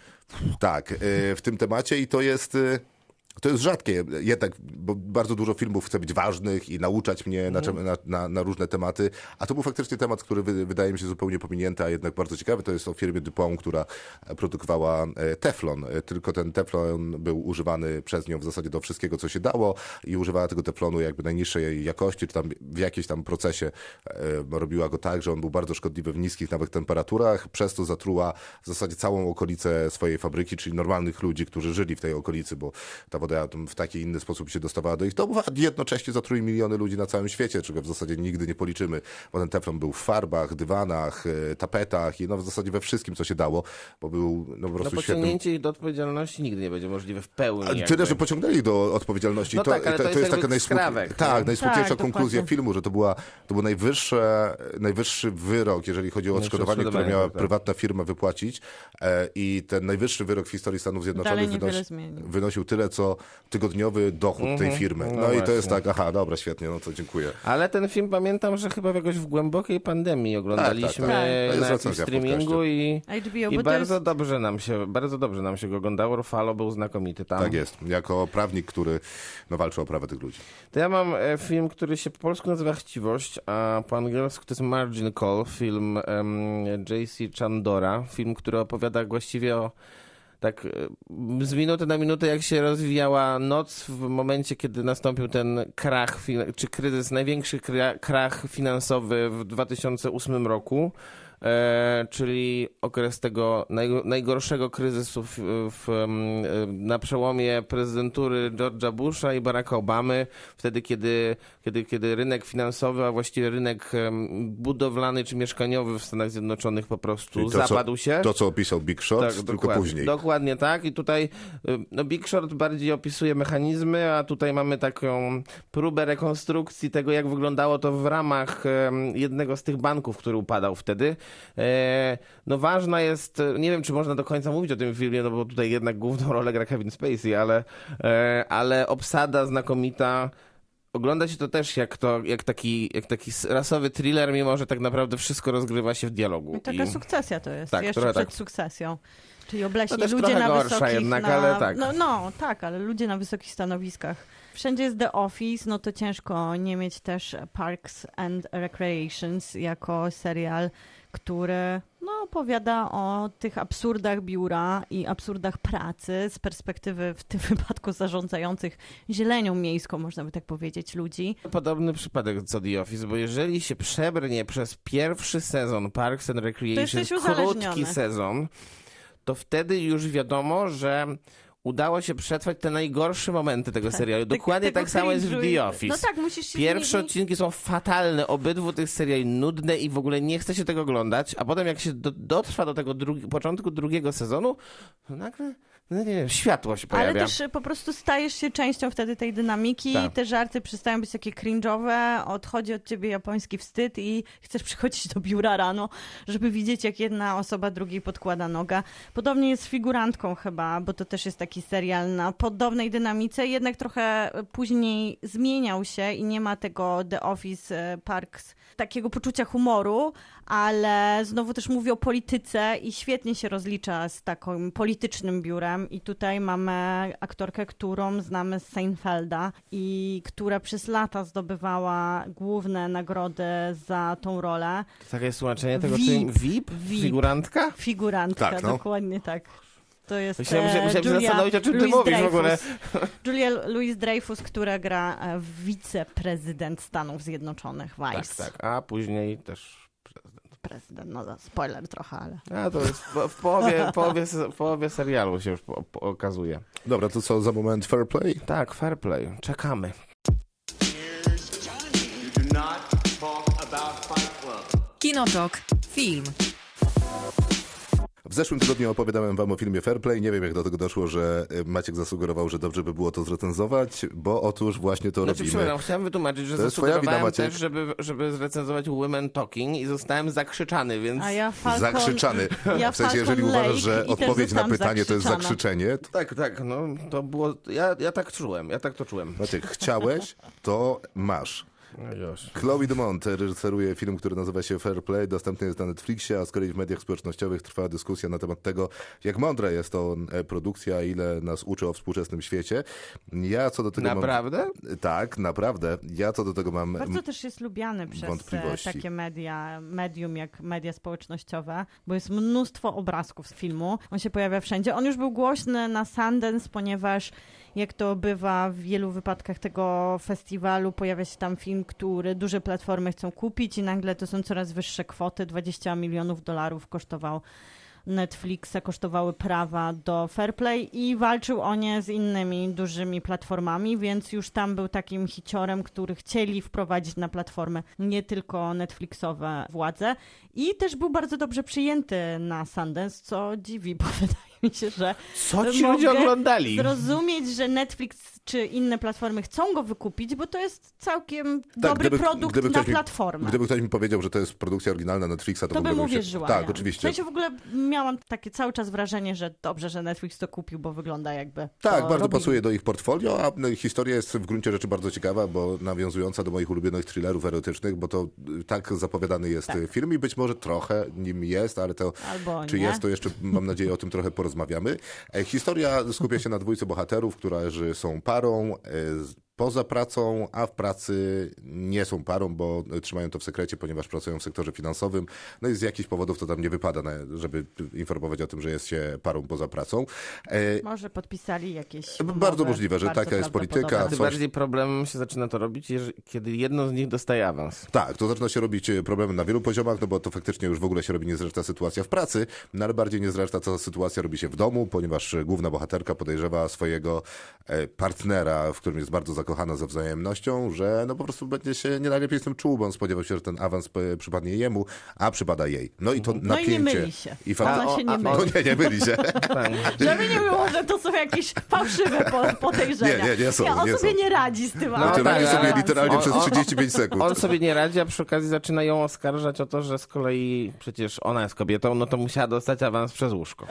Tak, w tym temacie i to jest rzadkie jednak, bo bardzo dużo filmów chce być ważnych i nauczać mnie na różne tematy, a to był faktycznie temat, który wydaje mi się zupełnie pominięty, a jednak bardzo ciekawy. To jest o firmie DuPont, która produkowała teflon, tylko ten teflon był używany przez nią w zasadzie do wszystkiego, co się dało i używała tego teflonu jakby najniższej jakości, czy tam w jakimś tam procesie robiła go tak, że on był bardzo szkodliwy w niskich nawet temperaturach, przez to zatruła w zasadzie całą okolicę swojej fabryki, czyli normalnych ludzi, którzy żyli w tej okolicy, bo ta woda w taki inny sposób się dostawała do ich domów, a jednocześnie zatruli miliony ludzi na całym świecie, czego w zasadzie nigdy nie policzymy, bo ten teflon był w farbach, dywanach, tapetach i w zasadzie we wszystkim, co się dało, bo był po prostu świetnym... Pociągnięcie ich do odpowiedzialności nigdy nie będzie możliwe w pełni. Tyle, że pociągnęli do odpowiedzialności. No tak, ale to jest taka najsmutniejsza konkluzja filmu, że to był najwyższy wyrok, jeżeli chodzi o odszkodowanie, które miała prywatna firma wypłacić i ten najwyższy wyrok w historii Stanów Zjednoczonych wynosił tyle, co tygodniowy dochód tej firmy. No i właśnie. To jest tak, świetnie, dziękuję. Ale ten film pamiętam, że chyba jakoś w głębokiej pandemii oglądaliśmy na streamingu i bardzo dobrze nam się go oglądało. Ruffalo był znakomity tam. Tak jest, jako prawnik, który walczy o prawa tych ludzi. To ja mam film, który się po polsku nazywa Chciwość, a po angielsku to jest Margin Call, film J.C. Chandora, film, który opowiada właściwie o tak z minuty na minutę, jak się rozwijała noc w momencie, kiedy nastąpił ten krach, czy kryzys, największy krach finansowy w 2008 roku, czyli okres tego najgorszego kryzysu na przełomie prezydentury George'a Busha i Baracka Obamy, wtedy kiedy rynek finansowy, a właściwie rynek budowlany czy mieszkaniowy w Stanach Zjednoczonych po prostu zapadł się. To, co opisał Big Short, tak, tylko później. Dokładnie tak. I tutaj Big Short bardziej opisuje mechanizmy, a tutaj mamy taką próbę rekonstrukcji tego, jak wyglądało to w ramach jednego z tych banków, który upadał wtedy. No ważna jest, nie wiem, czy można do końca mówić o tym filmie, no bo tutaj jednak główną rolę gra Kevin Spacey, ale obsada znakomita. Ogląda się to też jak taki rasowy thriller, mimo że tak naprawdę wszystko rozgrywa się w dialogu. I taka sukcesja to jest, tak, jeszcze przed sukcesją. Czyli obleśni ludzie na wysokich... Jednak, ale tak. Ale ludzie na wysokich stanowiskach. Wszędzie jest The Office, no to ciężko nie mieć też Parks and Recreations jako serial, który opowiada o tych absurdach biura i absurdach pracy z perspektywy w tym wypadku zarządzających zielenią miejską, można by tak powiedzieć, ludzi. Podobny przypadek co The Office, bo jeżeli się przebrnie przez pierwszy sezon Parks and Recreations, krótki sezon, to wtedy już wiadomo, że udało się przetrwać te najgorsze momenty tego serialu. Dokładnie tak samo jest w The Office. No tak, musisz się Pierwsze odcinki są fatalne, obydwu tych seriali nudne i w ogóle nie chce się tego oglądać, a potem jak się dotrwa do tego początku drugiego sezonu, to nagle no nie wiem, światło się pojawia. Ale też po prostu stajesz się częścią wtedy tej dynamiki, tak. Te żarty przestają być takie cringe'owe, odchodzi od ciebie japoński wstyd i chcesz przychodzić do biura rano, żeby widzieć, jak jedna osoba drugiej podkłada noga. Podobnie jest z Figurantką chyba, bo to też jest taki serial na podobnej dynamice, jednak trochę później zmieniał się i nie ma tego The Office, Parks, takiego poczucia humoru, ale znowu też mówi o polityce i świetnie się rozlicza z takim politycznym biurem i tutaj mamy aktorkę, którą znamy z Seinfelda i która przez lata zdobywała główne nagrody za tą rolę. Takie jest tłumaczenie tego, czyli VIP? Figurantka? Figurantka, tak, no. Dokładnie tak. To jest Musiałem się zastanowić, o czym ty mówisz w ogóle. Julia Louis-Dreyfus, która gra wiceprezydent Stanów Zjednoczonych, Vice. Tak, tak, a później też prezydent, no spoiler trochę, ale... A to jest w połowie serialu się już okazuje. Dobra, to co za moment? Fair Play? Tak, Fair Play. Czekamy. Kinotok. Film. W zeszłym tygodniu opowiadałem wam o filmie Fair Play. Nie wiem, jak do tego doszło, że Maciek zasugerował, że dobrze by było to zrecenzować, bo otóż właśnie to robimy. Chciałem wytłumaczyć, że zasugerowałem też, żeby zrecenzować Women Talking i zostałem zakrzyczany, więc... A ja Falcon... Zakrzyczany. Ja w sensie, jeżeli uważasz, że odpowiedź na pytanie to jest zakrzyczenie... To... Tak, no to było... Ja tak to czułem. Maciek, chciałeś, to masz. Chloe Dumont reżyseruje film, który nazywa się Fair Play, dostępny jest na Netflixie, a z kolei w mediach społecznościowych trwa dyskusja na temat tego, jak mądra jest to produkcja, ile nas uczy o współczesnym świecie. Ja co do tego naprawdę? Tak, naprawdę. Ja co do tego mam bardzo też jest lubiany przez takie medium jak media społecznościowe, bo jest mnóstwo obrazków z filmu. On się pojawia wszędzie. On już był głośny na Sundance, ponieważ jak to bywa w wielu wypadkach tego festiwalu, pojawia się tam film, który duże platformy chcą kupić i nagle to są coraz wyższe kwoty. $20 milionów kosztował Netflixa, kosztowały prawa do Fair Play i walczył o nie z innymi dużymi platformami, więc już tam był takim hiciorem, który chcieli wprowadzić na platformy nie tylko Netflixowe władze i też był bardzo dobrze przyjęty na Sundance, co dziwi, bo wydaje mi się, że co ci ludzie oglądali? Zrozumieć, że Netflix czy inne platformy chcą go wykupić, bo to jest całkiem dobry produkt na platformę. Gdyby ktoś mi powiedział, że to jest produkcja oryginalna Netflixa, to bym uwierzyła. Tak, ja. Oczywiście. W sensie w ogóle miałam takie cały czas wrażenie, że dobrze, że Netflix to kupił, bo wygląda jakby... Tak, bardzo pasuje do ich portfolio, a historia jest w gruncie rzeczy bardzo ciekawa, bo nawiązująca do moich ulubionych thrillerów erotycznych, bo to tak zapowiadany jest film i być może trochę nim jest, ale to albo czy nie. Jest, to jeszcze mam nadzieję o tym trochę porozmawiamy. Historia skupia się na dwójce bohaterów, którzy są parą poza pracą, a w pracy nie są parą, bo trzymają to w sekrecie, ponieważ pracują w sektorze finansowym. No i z jakichś powodów to tam nie wypada, żeby informować o tym, że jest się parą poza pracą. Może podpisali jakieś umowy. Bardzo możliwe, że taka jest polityka. Tym bardziej problem się zaczyna to robić, kiedy jedno z nich dostaje awans. Tak, to zaczyna się robić problemem na wielu poziomach, no bo to faktycznie już w ogóle się robi niezręczna sytuacja w pracy, no ale bardziej niezręczna ta sytuacja robi się w domu, ponieważ główna bohaterka podejrzewa swojego partnera, w którym jest bardzo zakochana ze wzajemnością, że no po prostu będzie się nie najlepiej z tym czuł, bo on spodziewał się, że ten awans przypadnie jemu, a przypada jej. No i to napięcie. No i nie myli się. Nie myli się. Żeby nie było, że to są jakieś fałszywe podejrzenia. On sobie nie radzi z tym awansem. Radzi sobie literalnie przez 35 sekund. On sobie nie radzi, a przy okazji zaczyna ją oskarżać o to, że z kolei przecież ona jest kobietą, no to musiała dostać awans przez łóżko.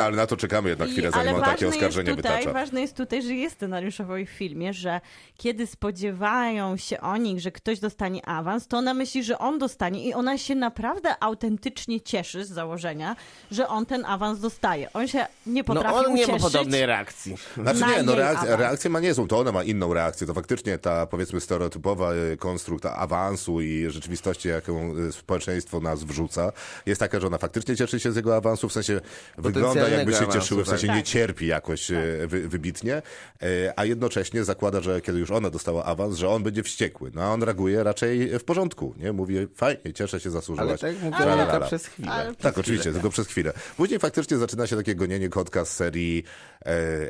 Ale na to czekamy jednak chwilę, zanim on takie oskarżenie wytacza. Ważne jest tutaj, że jest scenariuszowo w filmie, że kiedy spodziewają się oni, że ktoś dostanie awans, to ona myśli, że on dostanie i ona się naprawdę autentycznie cieszy z założenia, że on ten awans dostaje. On się nie potrafi ucieszyć. No on nie ma podobnej reakcji. Znaczy reakcję ma niezłą, to ona ma inną reakcję. To faktycznie ta, powiedzmy, stereotypowa konstrukt awansu i rzeczywistości, jaką społeczeństwo nas wrzuca, jest taka, że ona faktycznie cieszy się z jego awansu, w sensie wygląda jakby się cieszyły, w sensie nie cierpi jakoś wybitnie, a jednocześnie zakłada odpowiada, że kiedy już ona dostała awans, że on będzie wściekły. No a on reaguje raczej w porządku, nie? Mówi, fajnie, cieszę się, zasłużyłaś. Ale tak mówię, ale przez chwilę. Tylko przez chwilę. Później faktycznie zaczyna się takie gonienie kotka z serii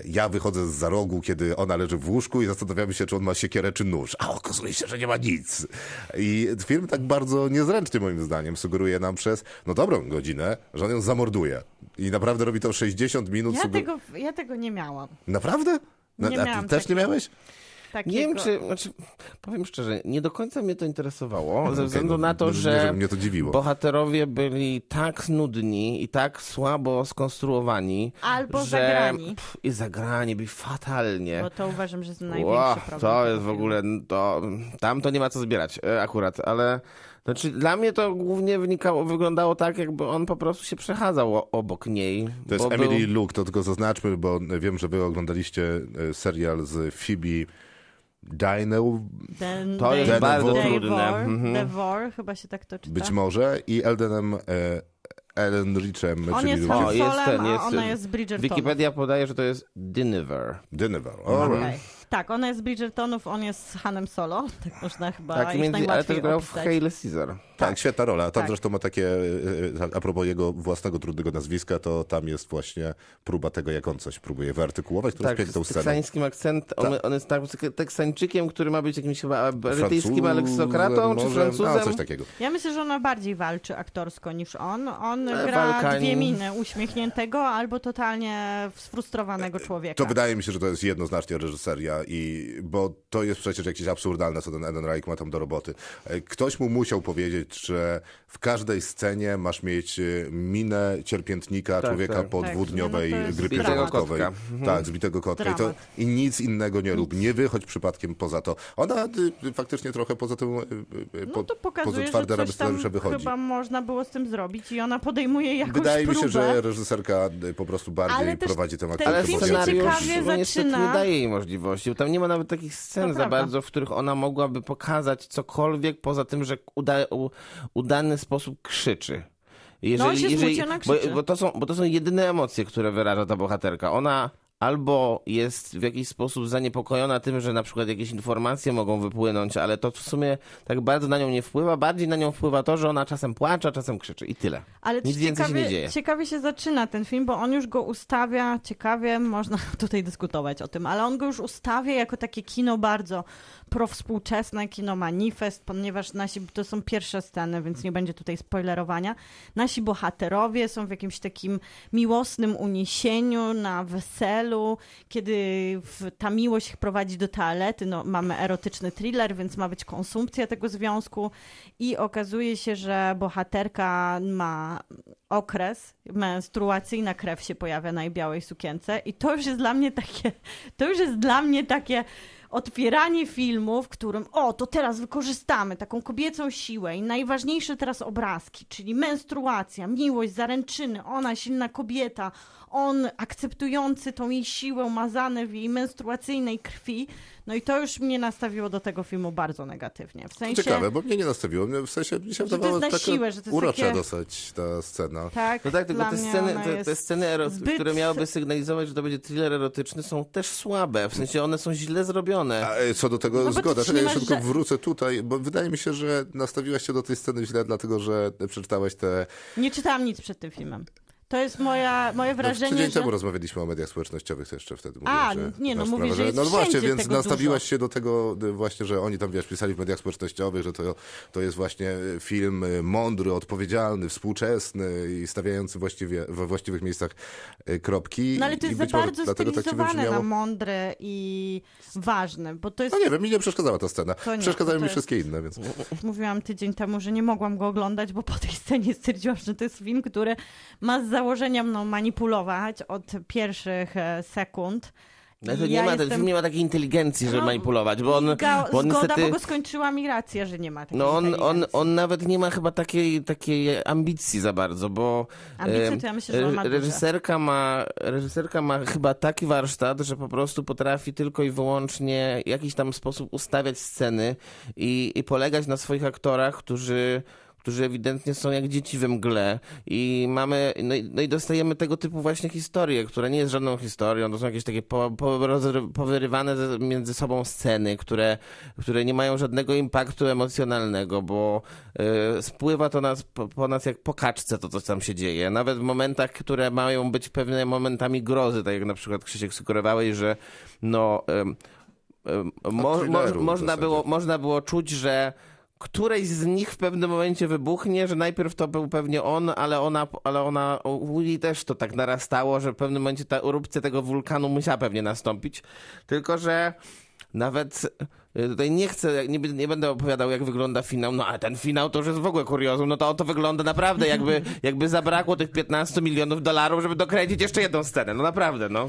ja wychodzę z za rogu, kiedy ona leży w łóżku i zastanawiamy się, czy on ma siekierę, czy nóż. A okazuje się, że nie ma nic. I film tak bardzo niezręcznie moim zdaniem sugeruje nam przez, no dobrą godzinę, że on ją zamorduje. I naprawdę robi to 60 minut. Ja tego nie miałam. Naprawdę? A ty też nie miałeś? Takiego... Nie wiem, powiem szczerze, nie do końca mnie to interesowało, ze względu na to, że bohaterowie byli tak nudni i tak słabo skonstruowani, albo zagrani. I zagrani, byli fatalnie. Bo to uważam, że jest największy problem. To jest w ogóle, tam to nie ma co zbierać akurat, ale... Znaczy, dla mnie to głównie wyglądało tak, jakby on po prostu się przechadzał obok niej. To jest Emily Luke, to tylko zaznaczmy, bo wiem, że wy oglądaliście serial z Phoebe Dynevor. To jest bardzo trudne. Dynevor, chyba się tak to czyta. Być może. I Eldenem Ellenrichiem. On jest Hansolem, a ona jest Bridgertonem. Wikipedia podaje, że to jest Dynevor. Dynevor, tak, ona jest z Bridgertonów, on jest z Hanem Solo. Tak można chyba najłatwiej ale też grał w Hail Caesar. Tak, świetna rola. Tam zresztą ma takie, a propos jego własnego trudnego nazwiska, to tam jest właśnie próba tego, jak on coś próbuje wyartykułować. Tak, z teksańskim akcentem. On jest tak, teksańczykiem, który ma być jakimś chyba brytyjskim aleksokratą, czy Francuzem. Coś takiego. Ja myślę, że ona bardziej walczy aktorsko niż on. On gra dwie miny uśmiechniętego albo totalnie sfrustrowanego człowieka. To wydaje mi się, że to jest jednoznacznie reżyseria. Bo to jest przecież jakieś absurdalne, co ten Eden Reich ma tam do roboty. Ktoś mu musiał powiedzieć, że w każdej scenie masz mieć minę cierpiętnika, człowieka po dwudniowej grypie żołądkowej. Tak, zbitego kotka. I nic innego nie rób. Nie wychodź przypadkiem poza to. Ona faktycznie trochę poza tym to pokazuje, poza twarde ramy scenariusza wychodzi. Chyba można było z tym zrobić i ona podejmuje jakąś próbę. Wydaje mi się, że reżyserka po prostu bardziej prowadzi temat. Ale scenariusz nie daje jej możliwości. Tam nie ma nawet takich scen za bardzo, w których ona mogłaby pokazać cokolwiek poza tym, że udany sposób krzyczy. Bo to są jedyne emocje, które wyraża ta bohaterka. Ona albo jest w jakiś sposób zaniepokojona tym, że na przykład jakieś informacje mogą wypłynąć, ale to w sumie tak bardzo na nią nie wpływa. Bardziej na nią wpływa to, że ona czasem płacze, czasem krzyczy i tyle. Ale nic więcej się nie dzieje. Ciekawie się zaczyna ten film, bo on już go ustawia, ciekawie, można tutaj dyskutować o tym, ale on go już ustawia jako takie kino bardzo prowspółczesne, kino manifest, ponieważ to są pierwsze sceny, więc nie będzie tutaj spoilerowania. Nasi bohaterowie są w jakimś takim miłosnym uniesieniu, na weselu, kiedy ta miłość ich prowadzi do toalety. No, mamy erotyczny thriller, więc ma być konsumpcja tego związku i okazuje się, że bohaterka ma okres menstruacyjna, krew się pojawia na jej białej sukience i to już jest dla mnie takie otwieranie filmu, w którym to teraz wykorzystamy taką kobiecą siłę i najważniejsze teraz obrazki, czyli menstruacja, miłość, zaręczyny, ona silna kobieta, on akceptujący tą jej siłę, mazane w jej menstruacyjnej krwi. No i to już mnie nastawiło do tego filmu bardzo negatywnie. W sensie... Ciekawe, bo mnie nie nastawiło. Mi się wydawało taka urocza dosyć ta scena. Tak, no tak, tylko te sceny które miałyby sygnalizować, że to będzie thriller erotyczny, są też słabe. W sensie one są źle zrobione. A co do tego zgoda. Czekaj, jeszcze tylko wrócę tutaj, bo wydaje mi się, że nastawiłaś się do tej sceny źle, dlatego że przeczytałaś te... Nie czytałam nic przed tym filmem. To jest moje wrażenie, że... Tydzień temu rozmawialiśmy o mediach społecznościowych, to jeszcze wtedy mówiłem, że jest właśnie, więc nastawiłaś się do tego właśnie, że oni tam pisali w mediach społecznościowych, że to jest właśnie film mądry, odpowiedzialny, współczesny i stawiający we właściwych miejscach kropki. No ale to jest za bardzo stylizowane na mądry i ważny, bo to jest... No nie wiem, mi nie przeszkadzała ta scena. Przeszkadzały mi wszystkie inne, więc... Mówiłam tydzień temu, że nie mogłam go oglądać, bo po tej scenie stwierdziłam, że to jest film, który ma założenia mną manipulować od pierwszych sekund. Ten film nie ma takiej inteligencji, żeby manipulować, bo on zgoda, niestety... bo go skończyłam i rację, że nie ma takiej inteligencji. On nawet nie ma chyba takiej ambicji za bardzo, bo to ja myślę, że on ma reżyserka ma chyba taki warsztat, że po prostu potrafi tylko i wyłącznie w jakiś tam sposób ustawiać sceny i polegać na swoich aktorach, którzy którzy ewidentnie są jak dzieci we mgle i mamy, no i dostajemy tego typu właśnie historię, która nie jest żadną historią, to są jakieś takie powyrywane między sobą sceny, które nie mają żadnego impaktu emocjonalnego, bo spływa to po nas jak po kaczce to, co tam się dzieje. Nawet w momentach, które mają być pewnymi momentami grozy, tak jak na przykład Krzysiek sugerowałeś, że można było czuć, że któreś z nich w pewnym momencie wybuchnie, że najpierw to był pewnie on, ale ona u Willi też to tak narastało, że w pewnym momencie ta erupcja tego wulkanu musiała pewnie nastąpić. Tylko że nawet tutaj nie będę opowiadał, jak wygląda finał, no ale ten finał to już jest w ogóle kuriozum, no to wygląda naprawdę jakby zabrakło tych $15 milionów, żeby dokręcić jeszcze jedną scenę, no naprawdę, no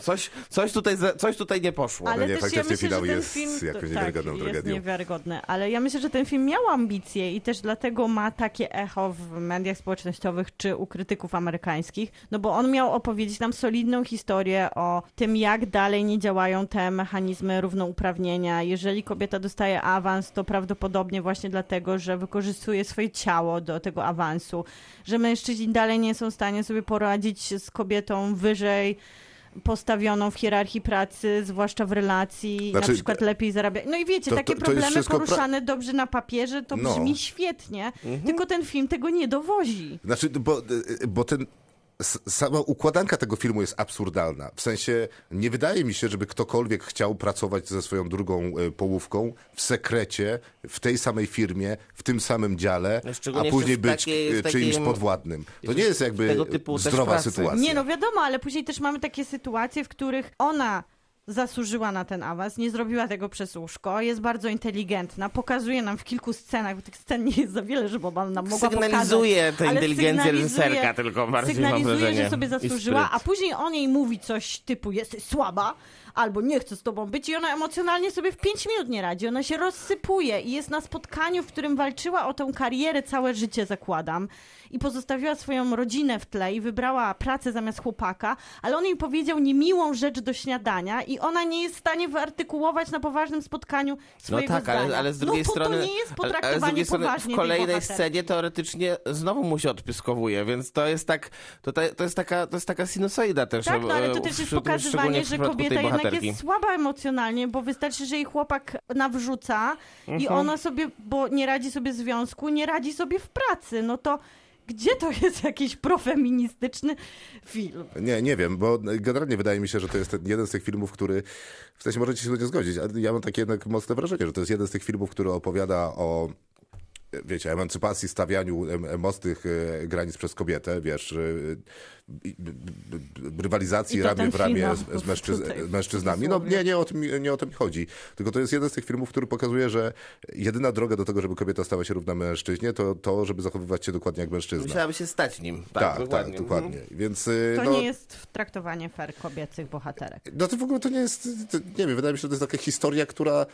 coś tutaj nie poszło. Ale nie, faktycznie ja myślę, finał jest jakąś niewiarygodną tragedią. Jest niewiarygodny, ale ja myślę, że ten film miał ambicje i też dlatego ma takie echo w mediach społecznościowych czy u krytyków amerykańskich, no bo on miał opowiedzieć nam solidną historię o tym, jak dalej nie działają te mechanizmy równouprawnienia. Jeżeli kobieta dostaje awans, to prawdopodobnie właśnie dlatego, że wykorzystuje swoje ciało do tego awansu, że mężczyźni dalej nie są w stanie sobie poradzić z kobietą wyżej postawioną w hierarchii pracy, zwłaszcza w relacji, znaczy, na przykład lepiej zarabia. No i wiecie, takie problemy poruszane dobrze na papierze, to brzmi świetnie, tylko ten film tego nie dowozi. Znaczy, bo ten... Sama układanka tego filmu jest absurdalna. W sensie, nie wydaje mi się, żeby ktokolwiek chciał pracować ze swoją drugą połówką w sekrecie, w tej samej firmie, w tym samym dziale, a później być czyimś podwładnym. To nie jest jakby zdrowa sytuacja. Nie, no wiadomo, ale później też mamy takie sytuacje, w których ona zasłużyła na ten awans, nie zrobiła tego przez łóżko, jest bardzo inteligentna, pokazuje nam w kilku scenach, bo tych scen nie jest za wiele, żeby ona nam mogła pokazać. Sygnalizuje tę inteligencję reżyserka tylko bardziej, mam wrażenie. Sygnalizuje, że sobie zasłużyła, a później o niej mówi coś typu jesteś słaba, albo nie chcę z tobą być i ona emocjonalnie sobie w 5 minut nie radzi. Ona się rozsypuje i jest na spotkaniu, w którym walczyła o tę karierę całe życie, zakładam, i pozostawiła swoją rodzinę w tle i wybrała pracę zamiast chłopaka, ale on jej powiedział niemiłą rzecz do śniadania i ona nie jest w stanie wyartykułować na poważnym spotkaniu swojego zdania. Ale z drugiej strony, to nie jest potraktowanie poważnie. W kolejnej scenie teoretycznie znowu mu się odpiskowuje, więc to jest tak, to jest taka sinusoida też. Tak, no, ale to też jest pokazywanie, że kobieta jednak jest słaba emocjonalnie, bo wystarczy, że jej chłopak nawrzuca i ona sobie, bo nie radzi sobie w związku, nie radzi sobie w pracy, no to gdzie to jest jakiś profeministyczny film? Nie wiem, bo generalnie wydaje mi się, że to jest jeden z tych filmów, który... W sensie możecie się nie zgodzić, ale ja mam takie jednak mocne wrażenie, że to jest jeden z tych filmów, który opowiada o... wiecie, emancypacji, stawianiu mocnych granic przez kobietę, wiesz, rywalizacji ramię w ramię z mężczyznami. No nie o tym chodzi. Tylko to jest jeden z tych filmów, który pokazuje, że jedyna droga do tego, żeby kobieta stała się równa mężczyźnie, to żeby zachowywać się dokładnie jak mężczyzna. Musiałaby się stać nim. Tak, dokładnie. Więc, to nie jest traktowanie fair kobiecych bohaterek. No to w ogóle to nie jest, nie wiem, wydaje mi się, że to jest taka historia, która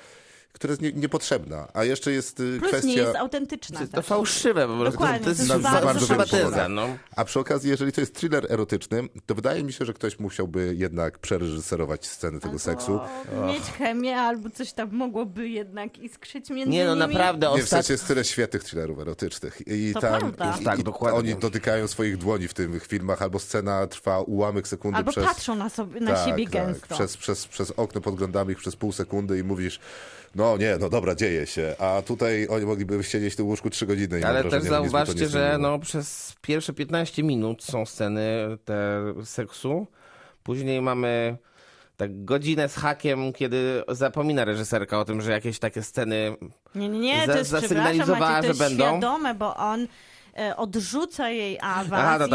jest niepotrzebna, a jeszcze jest kwestia... Plus nie jest autentyczna. To fałszywe po prostu. Dokładnie, to jest bardzo no. A przy okazji, jeżeli to jest thriller erotyczny, to wydaje mi się, że ktoś musiałby jednak przereżyserować sceny tego seksu. Mieć chemię albo coś tam mogłoby jednak iskrzyć między nimi. Naprawdę. Nie, w sensie jest tyle świetnych thrillerów erotycznych. I dokładnie. Oni dotykają swoich dłoni w tych filmach, albo scena trwa ułamek sekundy. Albo patrzą na siebie gęsto. Tak, przez okno podglądamy ich przez pół sekundy i mówisz... No nie, no dobra, dzieje się. A tutaj oni mogliby siedzieć w tym łóżku 3 godziny. Ale też zauważcie, że przez pierwsze 15 minut są sceny te seksu. Później mamy tak godzinę z hakiem, kiedy zapomina reżyserka o tym, że jakieś takie sceny zasygnalizowała, że będą. To jest świadome, bo on odrzuca jej awans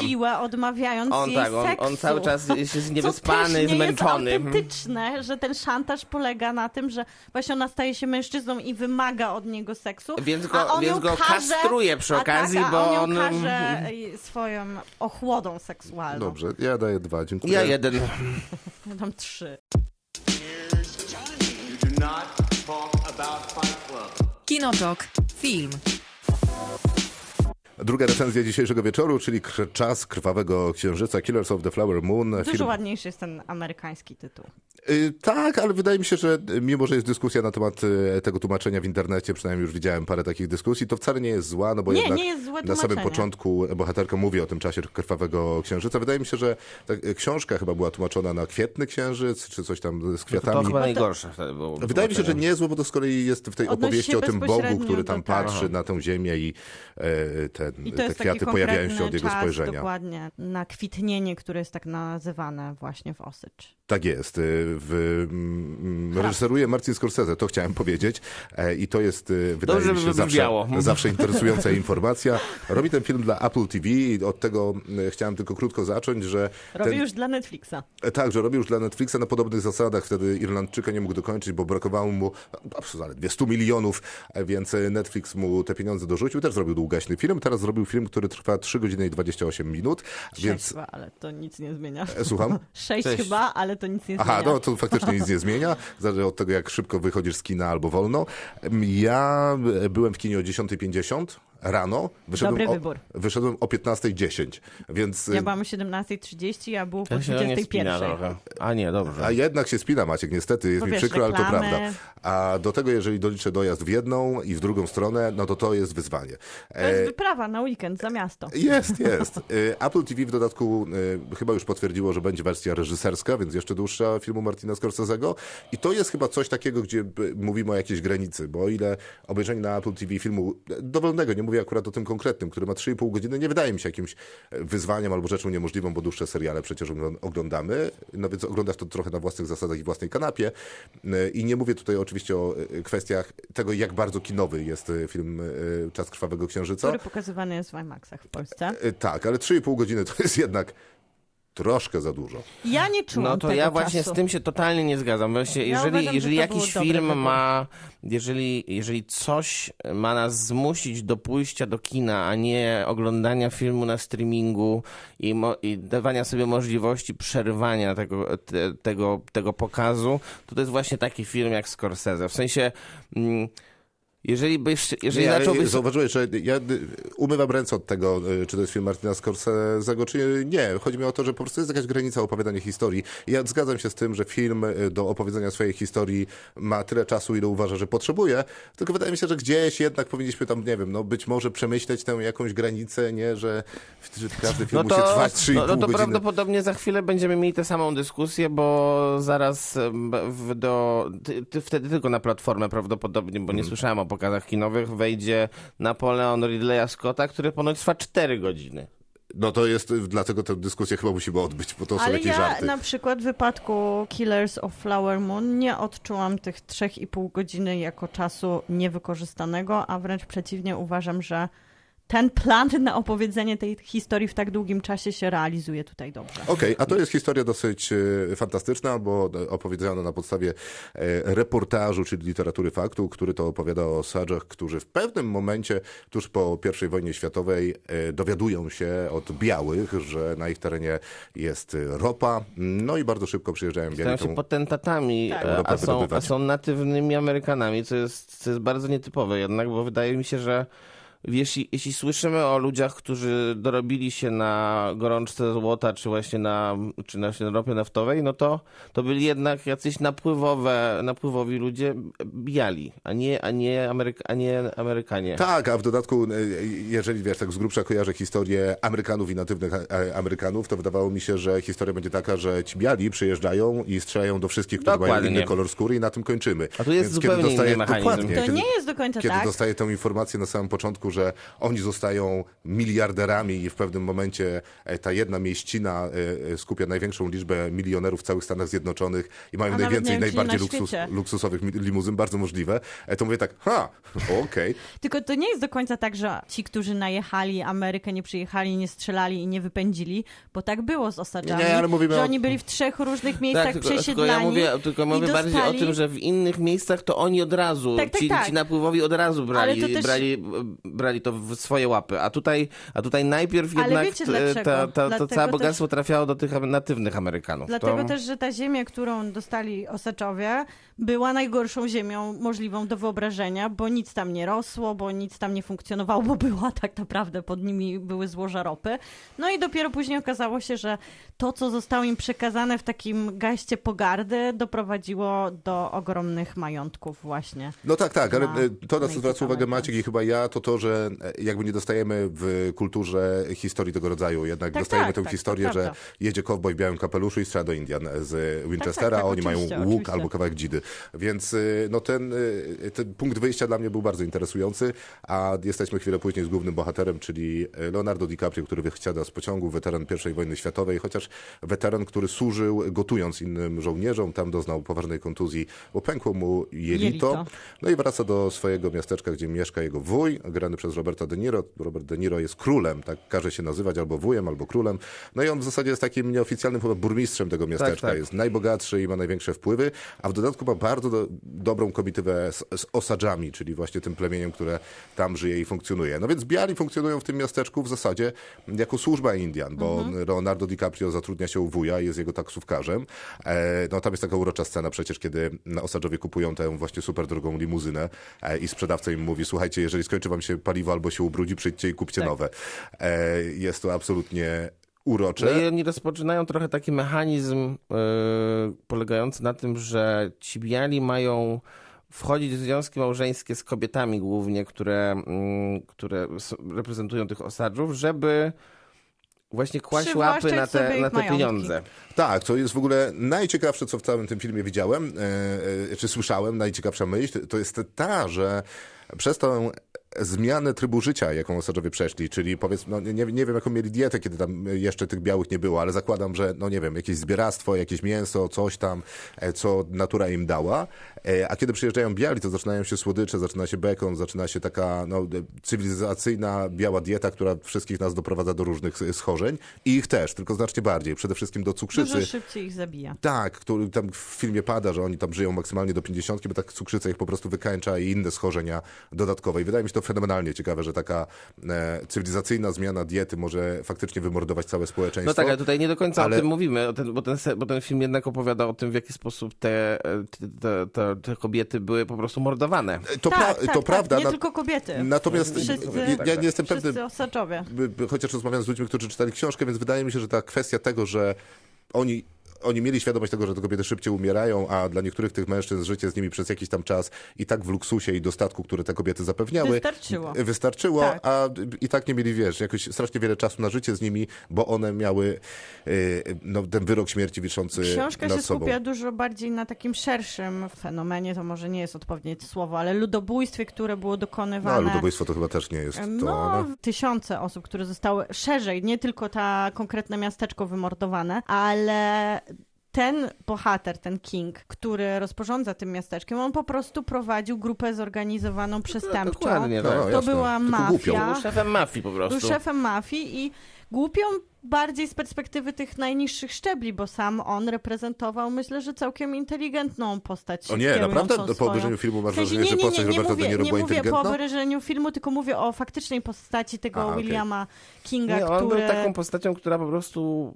i siłę, odmawiając jej seksu. On cały czas jest niewyspany, zmęczony. To jest autentyczne, że ten szantaż polega na tym, że właśnie ona staje się mężczyzną i wymaga od niego seksu, więc go kastruje przy okazji, bo on... każe swoją ochłodą seksualną. Dobrze, ja daję 2, dziękuję. Ja 1. Ja dam 3. Kinotok. Film. Druga recenzja dzisiejszego wieczoru, czyli Czas Krwawego Księżyca, Killers of the Flower Moon. Dużo ładniejszy jest ten amerykański tytuł. Tak, ale wydaje mi się, że mimo, że jest dyskusja na temat tego tłumaczenia w internecie, przynajmniej już widziałem parę takich dyskusji, to wcale nie jest zła, no bo nie, jednak nie jest złe na samym początku bohaterka mówi o tym czasie Krwawego Księżyca. Wydaje mi się, że ta książka chyba była tłumaczona na Kwietny Księżyc, czy coś tam z kwiatami. To chyba najgorsze. Wydaje mi się, że nie jest złe, bo to z kolei jest w tej opowieści o tym Bogu, który tam patrzy na tę ziemię i te kwiaty pojawiają się od jego spojrzenia. Dokładnie, na kwitnienie, które jest tak nazywane właśnie w Osycz. Tak jest. Reżyseruje Marcin Scorsese, to chciałem powiedzieć. I to jest, wydaje mi się, zawsze interesująca informacja. Robi ten film dla Apple TV i od tego chciałem tylko krótko zacząć, że... Robi już dla Netflixa. Tak, że robi już dla Netflixa na podobnych zasadach. Wtedy Irlandczyka nie mógł dokończyć, bo brakowało mu zaledwie 100 milionów, więc Netflix mu te pieniądze dorzucił. Też zrobił długaśny film. Teraz zrobił film, który trwa 3 godziny i 28 minut. Więc... chyba, ale to nic nie zmienia. Słucham? 6 chyba, ale to nic nie zmienia. Aha, no to faktycznie nic nie zmienia. Zależy od tego, jak szybko wychodzisz z kina albo wolno. Ja byłem w kinie o 10:50 rano. Wyszedłem o 15:10, więc... Ja byłam o 17:30, a było po 21:00. A nie, dobrze. A jednak się spina, Maciek, niestety. Jest mi przykro, reklamy. Ale to prawda. A do tego, jeżeli doliczę dojazd w jedną i w drugą stronę, no to jest wyzwanie. To jest wyprawa na weekend za miasto. Jest. Apple TV w dodatku chyba już potwierdziło, że będzie wersja reżyserska, więc jeszcze dłuższa filmu Martina Scorsese'ego. I to jest chyba coś takiego, gdzie mówimy o jakiejś granicy, bo o ile obejrzenie na Apple TV filmu dowolnego, nie mówię akurat o tym konkretnym, który ma 3,5 godziny, nie wydaje mi się jakimś wyzwaniem albo rzeczą niemożliwą, bo dłuższe seriale przecież oglądamy, no więc oglądasz to trochę na własnych zasadach i własnej kanapie. I nie mówię tutaj oczywiście o kwestiach tego, jak bardzo kinowy jest film Czas Krwawego Księżyca. Który pokazywany jest w IMAXach w Polsce. Tak, ale 3,5 godziny to jest jednak... troszkę za dużo. Ja nie czułam tego czasu. Właśnie z tym się totalnie nie zgadzam. Właśnie, jeżeli jakiś film ma... Jeżeli coś ma nas zmusić do pójścia do kina, a nie oglądania filmu na streamingu i dawania sobie możliwości przerwania tego pokazu, to jest właśnie taki film jak Scorsese. W sensie... Zauważyłeś, że ja umywam ręce od tego, czy to jest film Martina Scorsese'ego, czy nie. Chodzi mi o to, że po prostu jest jakaś granica opowiadania historii. Ja zgadzam się z tym, że film do opowiedzenia swojej historii ma tyle czasu, ile uważa, że potrzebuje, tylko wydaje mi się, że gdzieś jednak powinniśmy tam, nie wiem, być może przemyśleć tę jakąś granicę, nie, że każdy film musi trwać 3,5 godziny. No to prawdopodobnie za chwilę będziemy mieli tę samą dyskusję, bo zaraz wtedy tylko na platformę prawdopodobnie, bo nie słyszałem o pokazach kinowych, wejdzie Napoleon Ridleya Scotta, który ponoć trwa 4 godziny. No to jest, dlatego tę dyskusję chyba musimy odbyć, bo to są jakieś żarty. Ale ja na przykład w wypadku Killers of Flower Moon nie odczułam tych 3,5 godziny jako czasu niewykorzystanego, a wręcz przeciwnie, uważam, że ten plan na opowiedzenie tej historii w tak długim czasie się realizuje tutaj dobrze. Okej, a to jest historia dosyć fantastyczna, bo opowiedziana na podstawie reportażu, czyli literatury faktu, który to opowiada o osaczach, którzy w pewnym momencie, tuż po I wojnie światowej, dowiadują się od białych, że na ich terenie jest ropa. No i bardzo szybko przyjeżdżają biali. Stają się potentatami, tak. a są natywnymi Amerykanami, co jest bardzo nietypowe jednak, bo wydaje mi się, że jeśli słyszymy o ludziach, którzy dorobili się na gorączce złota, czy właśnie na ropie naftowej, no to byli jednak jacyś napływowi ludzie biali, a nie Amerykanie. Tak, a w dodatku, jeżeli wiesz, tak z grubsza kojarzę historię Amerykanów i natywnych Amerykanów, to wydawało mi się, że historia będzie taka, że ci biali przyjeżdżają i strzelają do wszystkich, którzy mają inny kolor skóry i na tym kończymy. A tu jest zupełnie inny mechanizm. To nie jest do końca tak. Kiedy dostaję tę informację na samym początku, że oni zostają miliarderami i w pewnym momencie ta jedna mieścina skupia największą liczbę milionerów w całych Stanach Zjednoczonych i mają najwięcej najbardziej luksusowych limuzyn, bardzo możliwe, to mówię tak, okej. Tylko to nie jest do końca tak, że ci, którzy najechali Amerykę, nie przyjechali, nie strzelali i nie wypędzili, bo tak było z osaczami, że oni byli w 3 różnych miejscach przesiedlani. Tylko ja mówię bardziej o tym, że w innych miejscach to oni od razu, ci Marvelowi od razu brali to w swoje łapy. A tutaj najpierw jednak to całe bogactwo trafiało do tych natywnych Amerykanów. Dlatego też, że ta ziemia, którą dostali Osaczowie, była najgorszą ziemią możliwą do wyobrażenia, bo nic tam nie rosło, bo nic tam nie funkcjonowało, bo była tak naprawdę, pod nimi były złoża ropy. No i dopiero później okazało się, że to, co zostało im przekazane w takim gaście pogardy, doprowadziło do ogromnych majątków właśnie. No tak, ale to, na co zwraca uwagę Maciek i chyba ja, to, że jakby nie dostajemy w kulturze historii tego rodzaju. Jednak dostajemy tę historię, że jedzie kowboj w białym kapeluszu i strzela do Indian z Winchestera, a oni mają łuk albo kawałek dzidy. Więc no ten punkt wyjścia dla mnie był bardzo interesujący, a jesteśmy chwilę później z głównym bohaterem, czyli Leonardo DiCaprio, który wysiada z pociągu, weteran I wojny światowej, chociaż weteran, który służył gotując innym żołnierzom, tam doznał poważnej kontuzji, bo pękło mu jelito. No i wraca do swojego miasteczka, gdzie mieszka jego wuj, grany przez Roberta De Niro. Robert De Niro jest królem, tak każe się nazywać, albo wujem, albo królem. No i on w zasadzie jest takim nieoficjalnym chyba burmistrzem tego miasteczka. Jest najbogatszy i ma największe wpływy, a w dodatku ma bardzo dobrą komitywę z osadżami, czyli właśnie tym plemieniem, które tam żyje i funkcjonuje. No więc biali funkcjonują w tym miasteczku w zasadzie jako służba Indian, bo Leonardo DiCaprio zatrudnia się u wuja, jest jego taksówkarzem. No tam jest taka urocza scena przecież, kiedy osadżowie kupują tę właśnie super drogą limuzynę i sprzedawca im mówi, słuchajcie, jeżeli skończy wam się paliwo albo się ubrudzi, przyjdźcie i kupcie nowe. Jest to absolutnie urocze. No i oni rozpoczynają trochę taki mechanizm polegający na tym, że ci biali mają wchodzić w związki małżeńskie z kobietami głównie, które reprezentują tych osadżów, żeby właśnie kłaść łapy na te pieniądze. Tak, to jest w ogóle najciekawsze, co w całym tym filmie widziałem, czy słyszałem, najciekawsza myśl, to jest ta, że przez tą zmianę trybu życia, jaką osadzowie przeszli, czyli powiedzmy, no nie wiem jaką mieli dietę, kiedy tam jeszcze tych białych nie było, ale zakładam, że no nie wiem, jakieś zbieractwo, jakieś mięso, coś tam, co natura im dała, a kiedy przyjeżdżają biali, to zaczynają się słodycze, zaczyna się bekon, zaczyna się taka cywilizacyjna biała dieta, która wszystkich nas doprowadza do różnych schorzeń i ich też, tylko znacznie bardziej, przede wszystkim do cukrzycy. Dużo szybciej ich zabija. Tak, który tam w filmie pada, że oni tam żyją maksymalnie do 50, bo tak cukrzyca ich po prostu wykańcza i inne schorzenia dodatkowe. I wydaje mi się to fenomenalnie ciekawe, że taka cywilizacyjna zmiana diety może faktycznie wymordować całe społeczeństwo. No tak, ale tutaj nie do końca o tym mówimy, bo ten film jednak opowiada o tym, w jaki sposób te kobiety były po prostu mordowane. To prawda. Nie tylko kobiety. Natomiast ja nie jestem pewny, chociaż rozmawiam z ludźmi, którzy czytali książkę, więc wydaje mi się, że ta kwestia tego, że oni mieli świadomość tego, że te kobiety szybciej umierają, a dla niektórych tych mężczyzn życie z nimi przez jakiś tam czas i tak w luksusie i dostatku, które te kobiety zapewniały, wystarczyło, tak. A i tak nie mieli, jakoś strasznie wiele czasu na życie z nimi, bo one miały ten wyrok śmierci wiszący nad sobą. Książka się skupia dużo bardziej na takim szerszym fenomenie, to może nie jest odpowiednie słowo, ale ludobójstwie, które było dokonywane. No, ludobójstwo to chyba też nie jest to. No, tysiące osób, które zostały szerzej, nie tylko ta konkretne miasteczko wymordowane, ale ten bohater, ten King, który rozporządza tym miasteczkiem, on po prostu prowadził grupę zorganizowaną przestępczą. Dokładnie, to była mafia. Był szefem mafii po prostu. Był szefem mafii i głupią bardziej z perspektywy tych najniższych szczebli, bo sam on reprezentował, myślę, że całkiem inteligentną postać. O nie, naprawdę po obejrzeniu filmu masz wrażenie, że postać Roberta De Niro była inteligentna? Nie mówię po obejrzeniu filmu, tylko mówię o faktycznej postaci tego Williama Kinga, on był taką postacią, która po prostu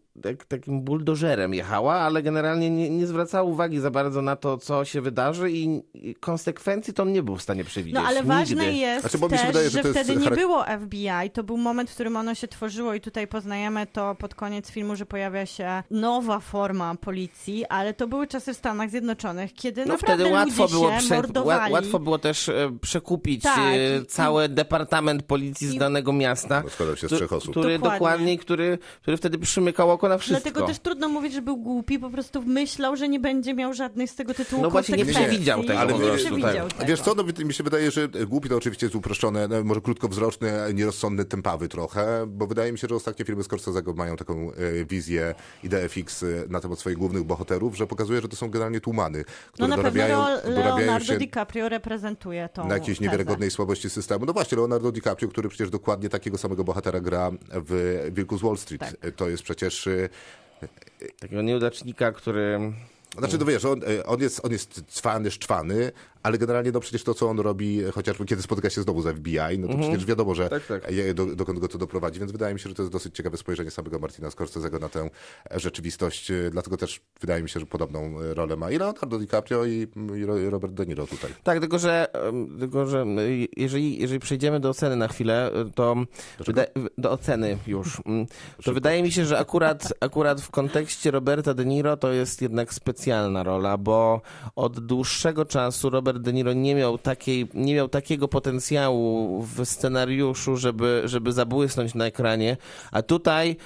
takim buldożerem jechała, ale generalnie nie zwracała uwagi za bardzo na to, co się wydarzy i konsekwencji to on nie był w stanie przewidzieć. No ale ważne jest też, że wtedy nie było FBI. To był moment, w którym ono się tworzyło i tutaj poznajemy to pod koniec filmu, że pojawia się nowa forma policji, ale to były czasy w Stanach Zjednoczonych, kiedy naprawdę wtedy mordowali. Łatwo było też przekupić cały departament policji z danego miasta, który wtedy przymykał oko na wszystko. Dlatego też trudno mówić, że był głupi, po prostu myślał, że nie będzie miał żadnych z tego tytułu konsekwencji. Właśnie nie przewidział tego. Wiesz co, mi się wydaje, że głupi to oczywiście jest uproszczone, może krótkowzroczny, nierozsądny, tępawy trochę, bo wydaje mi się, że ostatnie filmy Scorsese'ego mają taką wizję i DFX na temat swoich głównych bohaterów, że pokazuje, że to są generalnie tłumany, które Leonardo DiCaprio reprezentuje tą na jakiejś niewiarygodnej słabości systemu. No właśnie, Leonardo DiCaprio, który przecież dokładnie takiego samego bohatera gra w Wilku z Wall Street. Tak. To jest przecież takiego nieudacznika, który... Znaczy, on jest cwany, szczwany, ale generalnie no przecież to, co on robi, chociażby kiedy spotyka się znowu z FBI, no to przecież wiadomo, że dokąd go to doprowadzi, więc wydaje mi się, że to jest dosyć ciekawe spojrzenie samego Martina Scorsese'ego na tę rzeczywistość, dlatego też wydaje mi się, że podobną rolę ma i Leonardo DiCaprio i Robert De Niro tutaj. Tak, tylko że jeżeli przejdziemy do oceny na chwilę, to do oceny już, to wydaje mi się, że akurat w kontekście Roberta De Niro to jest jednak specjalna rola, bo od dłuższego czasu Robert De Niro nie miał takiego potencjału w scenariuszu, żeby zabłysnąć na ekranie, a tutaj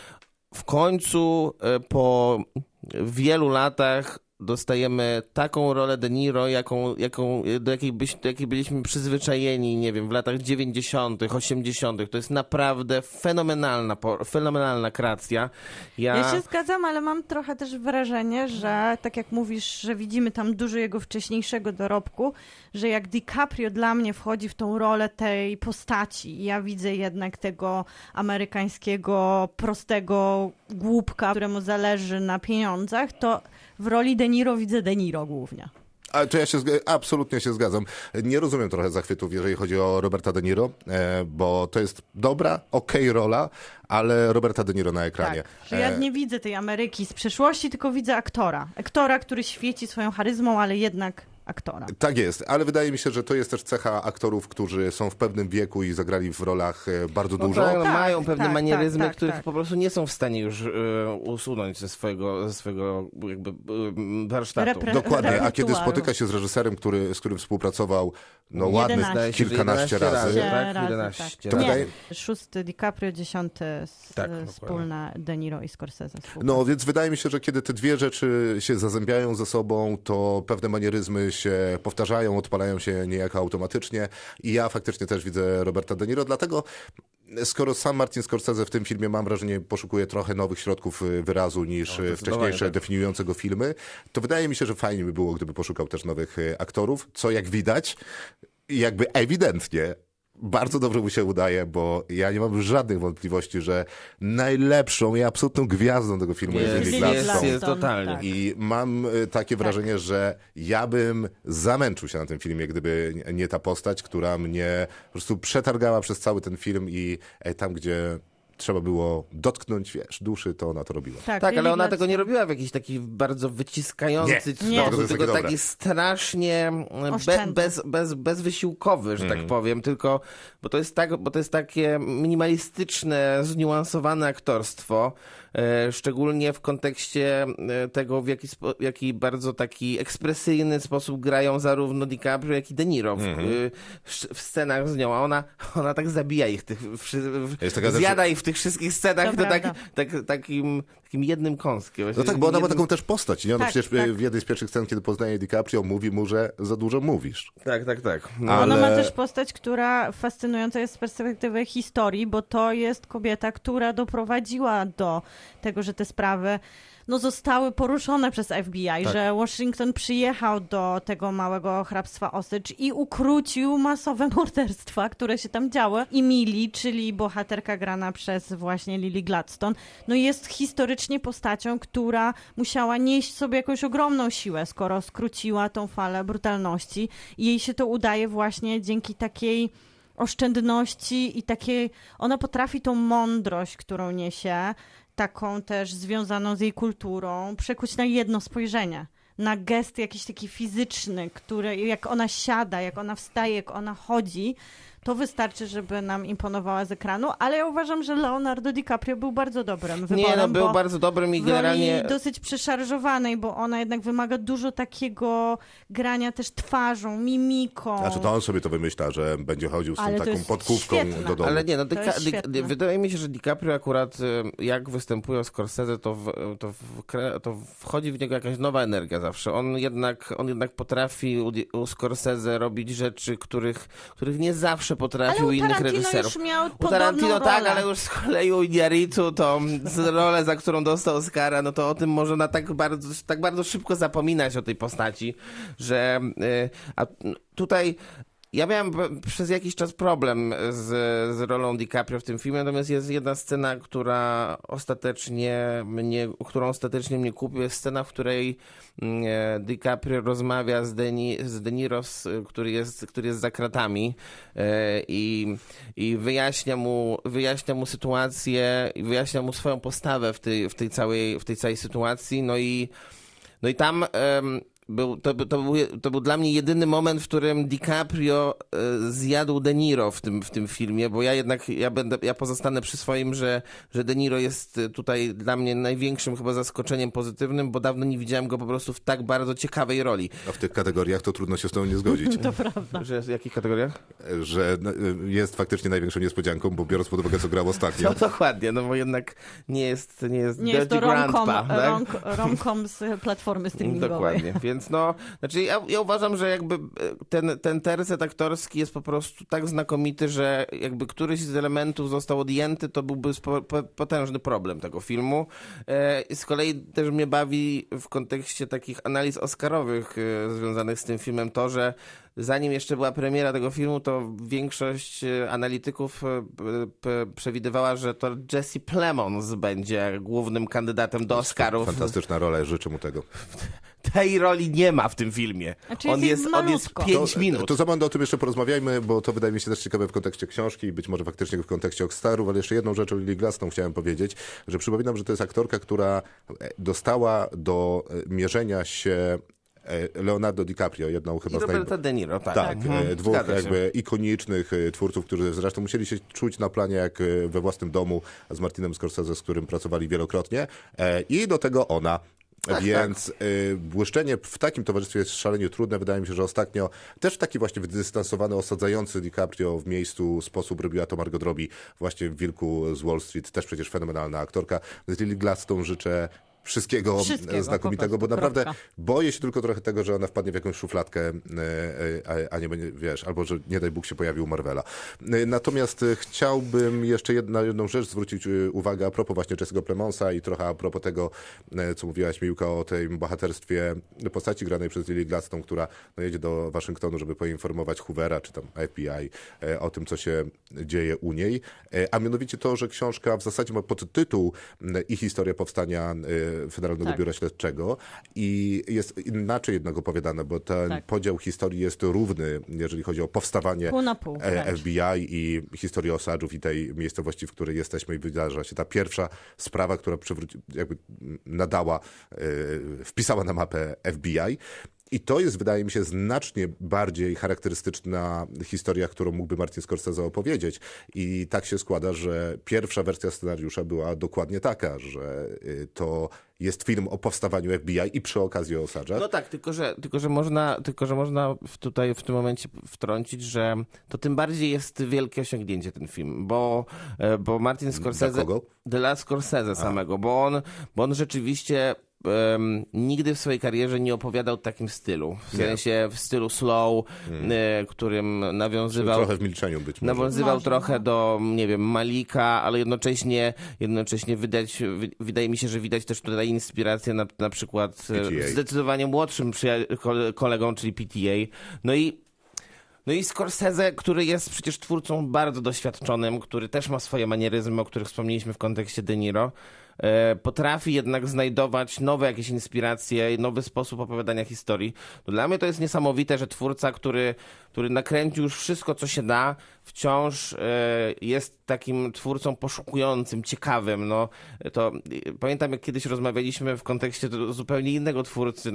w końcu po wielu latach dostajemy taką rolę De Niro, do jakiej byliśmy przyzwyczajeni, nie wiem, w latach 90., 80. To jest naprawdę fenomenalna kreacja. Ja się zgadzam, ale mam trochę też wrażenie, że tak jak mówisz, że widzimy tam dużo jego wcześniejszego dorobku, że jak DiCaprio dla mnie wchodzi w tą rolę tej postaci, ja widzę jednak tego amerykańskiego, prostego głupka, któremu zależy na pieniądzach, to w roli De Niro widzę De Niro głównie. A to ja absolutnie się zgadzam. Nie rozumiem trochę zachwytów, jeżeli chodzi o Roberta De Niro, bo to jest dobra, okej rola, ale Roberta De Niro na ekranie. Tak, że ja nie widzę tej Ameryki z przeszłości, tylko widzę aktora. Aktora, który świeci swoją charyzmą, ale jednak... aktora. Tak jest, ale wydaje mi się, że to jest też cecha aktorów, którzy są w pewnym wieku i zagrali w rolach bardzo dużo. Tak, mają pewne manieryzmy, których po prostu nie są w stanie już usunąć ze swojego jakby warsztatu. Dokładnie, a kiedy spotyka się z reżyserem, z którym współpracował ładnych kilkanaście razy. Szósty DiCaprio, 10 wspólna De Niro i Scorsese. No więc wydaje mi się, że kiedy te dwie rzeczy się zazębiają ze sobą, to pewne manieryzmy się powtarzają, odpalają się niejako automatycznie i ja faktycznie też widzę Roberta De Niro, dlatego skoro sam Martin Scorsese w tym filmie, mam wrażenie, poszukuje trochę nowych środków wyrazu niż wcześniejsze definiujące go filmy, to wydaje mi się, że fajnie by było, gdyby poszukał też nowych aktorów, co jak widać, jakby ewidentnie bardzo dobrze mu się udaje, bo ja nie mam żadnych wątpliwości, że najlepszą i absolutną gwiazdą tego filmu jest Lily Gladstone. I mam takie wrażenie, że ja bym zamęczył się na tym filmie, gdyby nie ta postać, która mnie po prostu przetargała przez cały ten film i tam, gdzie... trzeba było dotknąć, duszy, to ona to robiła. Tak, ale ona tego nie robiła w jakiś taki bardzo wyciskający sposób, tylko taki strasznie bezwysiłkowy, że tak powiem, tylko bo to jest takie minimalistyczne, zniuansowane aktorstwo, szczególnie w kontekście tego, w jaki bardzo taki ekspresyjny sposób grają zarówno DiCaprio, jak i De Niro w scenach z nią, a ona tak zabija ich, zjada ich w tych wszystkich scenach takim jednym kąskiem. No tak, bo ona ma taką też postać. Nie? Ona przecież w jednej z pierwszych scen, kiedy poznaje DiCaprio, mówi mu, że za dużo mówisz. Tak. No. Ale... Ona ma też postać, która fascynująca jest z perspektywy historii, bo to jest kobieta, która doprowadziła do tego, że te sprawy zostały poruszone przez FBI, że Washington przyjechał do tego małego hrabstwa Osage i ukrócił masowe morderstwa, które się tam działy. I Millie, czyli bohaterka grana przez właśnie Lily Gladstone, jest historycznie postacią, która musiała nieść sobie jakąś ogromną siłę, skoro skróciła tą falę brutalności. I jej się to udaje właśnie dzięki takiej oszczędności i takiej... Ona potrafi tą mądrość, którą niesie, taką też związaną z jej kulturą, przekuć na jedno spojrzenie, na gest jakiś taki fizyczny, który jak ona siada, jak ona wstaje, jak ona chodzi, to wystarczy, żeby nam imponowała z ekranu, ale ja uważam, że Leonardo DiCaprio był bardzo dobrym wyborem. Był bardzo dobrym i generalnie... dosyć przeszarżowanej, bo ona jednak wymaga dużo takiego grania też twarzą, mimiką. Znaczy to on sobie to wymyśla, że będzie chodził z tą taką podkówką do domu. Ale nie, wydaje mi się, że DiCaprio akurat jak występuje z Scorsese, to wchodzi w niego jakaś nowa energia zawsze. On jednak potrafi u Scorsese robić rzeczy, których nie zawsze potrafił innych reżyserów. U Tarantino tak, ale już z kolei u Iñárritu to rolę, za którą dostał Oscara, to o tym można tak bardzo szybko zapominać o tej postaci, że tutaj Ja miałem przez jakiś czas problem z rolą DiCaprio w tym filmie, natomiast jest jedna scena, którą ostatecznie mnie kupił. Jest scena, w której DiCaprio rozmawia z De Niro, który jest za kratami i wyjaśnia mu sytuację, wyjaśnia mu swoją postawę w tej całej sytuacji. No i tam... To był dla mnie jedyny moment, w którym DiCaprio zjadł De Niro w tym filmie, bo ja pozostanę przy swoim, że De Niro jest tutaj dla mnie największym chyba zaskoczeniem pozytywnym, bo dawno nie widziałem go po prostu w tak bardzo ciekawej roli. A w tych kategoriach to trudno się z tobą nie zgodzić. To prawda. Że w jakich kategoriach? Że jest faktycznie największą niespodzianką, bo biorąc pod uwagę, co grał ostatnio. No dokładnie, no bo jednak nie jest Dirty to rom-com, tak? Rom-com z platformy streamingowej. Dokładnie, więc no, znaczy ja uważam, że jakby ten tercet aktorski jest po prostu tak znakomity, że jakby któryś z elementów został odjęty, to byłby potężny problem tego filmu. Z kolei też mnie bawi w kontekście takich analiz oscarowych związanych z tym filmem to, że zanim jeszcze była premiera tego filmu, to większość analityków przewidywała, że to Jesse Plemons będzie głównym kandydatem do Oscarów. Fantastyczna rola, życzę mu tego. Tej roli nie ma w tym filmie. Znaczy on jest 5 minut. To za moment o tym jeszcze porozmawiajmy, bo to wydaje mi się też ciekawe w kontekście książki i być może faktycznie w kontekście Oscarów, ale jeszcze jedną rzecz o Lily Gladstone chciałem powiedzieć, że przypominam, że to jest aktorka, która dostała do mierzenia się Leonardo DiCaprio, jedną chyba z Roberta De Niro, tak. Dwóch jakby ikonicznych twórców, którzy zresztą musieli się czuć na planie jak we własnym domu z Martinem Scorsese, z którym pracowali wielokrotnie. I do tego ona. Więc błyszczenie w takim towarzystwie jest szalenie trudne. Wydaje mi się, że ostatnio też w taki właśnie wydystansowany, osadzający DiCaprio w miejscu sposób robiła to Margot Robbie właśnie w Wilku z Wall Street. Też przecież fenomenalna aktorka. Z Lily Gladstone życzę wszystkiego znakomitego, bo naprawdę boję się tylko trochę tego, że ona wpadnie w jakąś szufladkę, a nie będzie, wiesz, albo że nie daj Bóg się pojawił Marvela. Natomiast chciałbym jeszcze jedną rzecz zwrócić uwagę a propos właśnie Jesse'ego Plemonsa i trochę a propos tego, co mówiłaś, Miłka, o tym bohaterstwie postaci granej przez Lily Gladstone, która jedzie do Waszyngtonu, żeby poinformować Hoovera czy tam FBI o tym, co się dzieje u niej, a mianowicie to, że książka w zasadzie ma podtytuł i historia powstania Federalnego Biura Śledczego i jest inaczej jednak opowiadane, bo ten podział historii jest równy, jeżeli chodzi o powstawanie pół na pół, FBI i historii osadżów i tej miejscowości, w której jesteśmy i wydarza się ta pierwsza sprawa, która wpisała na mapę FBI. I to jest, wydaje mi się, znacznie bardziej charakterystyczna historia, którą mógłby Martin Scorsese opowiedzieć. I tak się składa, że pierwsza wersja scenariusza była dokładnie taka, że to jest film o powstawaniu FBI i przy okazji o osadżach. No tak, tylko że można tutaj w tym momencie wtrącić, że to tym bardziej jest wielkie osiągnięcie ten film, bo Martin Scorsese... Dla kogo? Dla Scorsese samego, bo on rzeczywiście... nigdy w swojej karierze nie opowiadał w takim stylu. W sensie w stylu slow, którym nawiązywał... Trochę w milczeniu być może. Nawiązywał trochę do, nie wiem, Malika, ale jednocześnie wydaje mi się, że widać też tutaj inspirację na przykład PTA. Zdecydowanie młodszym kolegą, czyli PTA. No i Scorsese, który jest przecież twórcą bardzo doświadczonym, który też ma swoje manieryzmy, o których wspomnieliśmy w kontekście De Niro, potrafi jednak znajdować nowe jakieś inspiracje, nowy sposób opowiadania historii. Dla mnie to jest niesamowite, że twórca, który nakręcił już wszystko, co się da, wciąż jest takim twórcą poszukującym, ciekawym. No, to pamiętam, jak kiedyś rozmawialiśmy w kontekście zupełnie innego twórcy,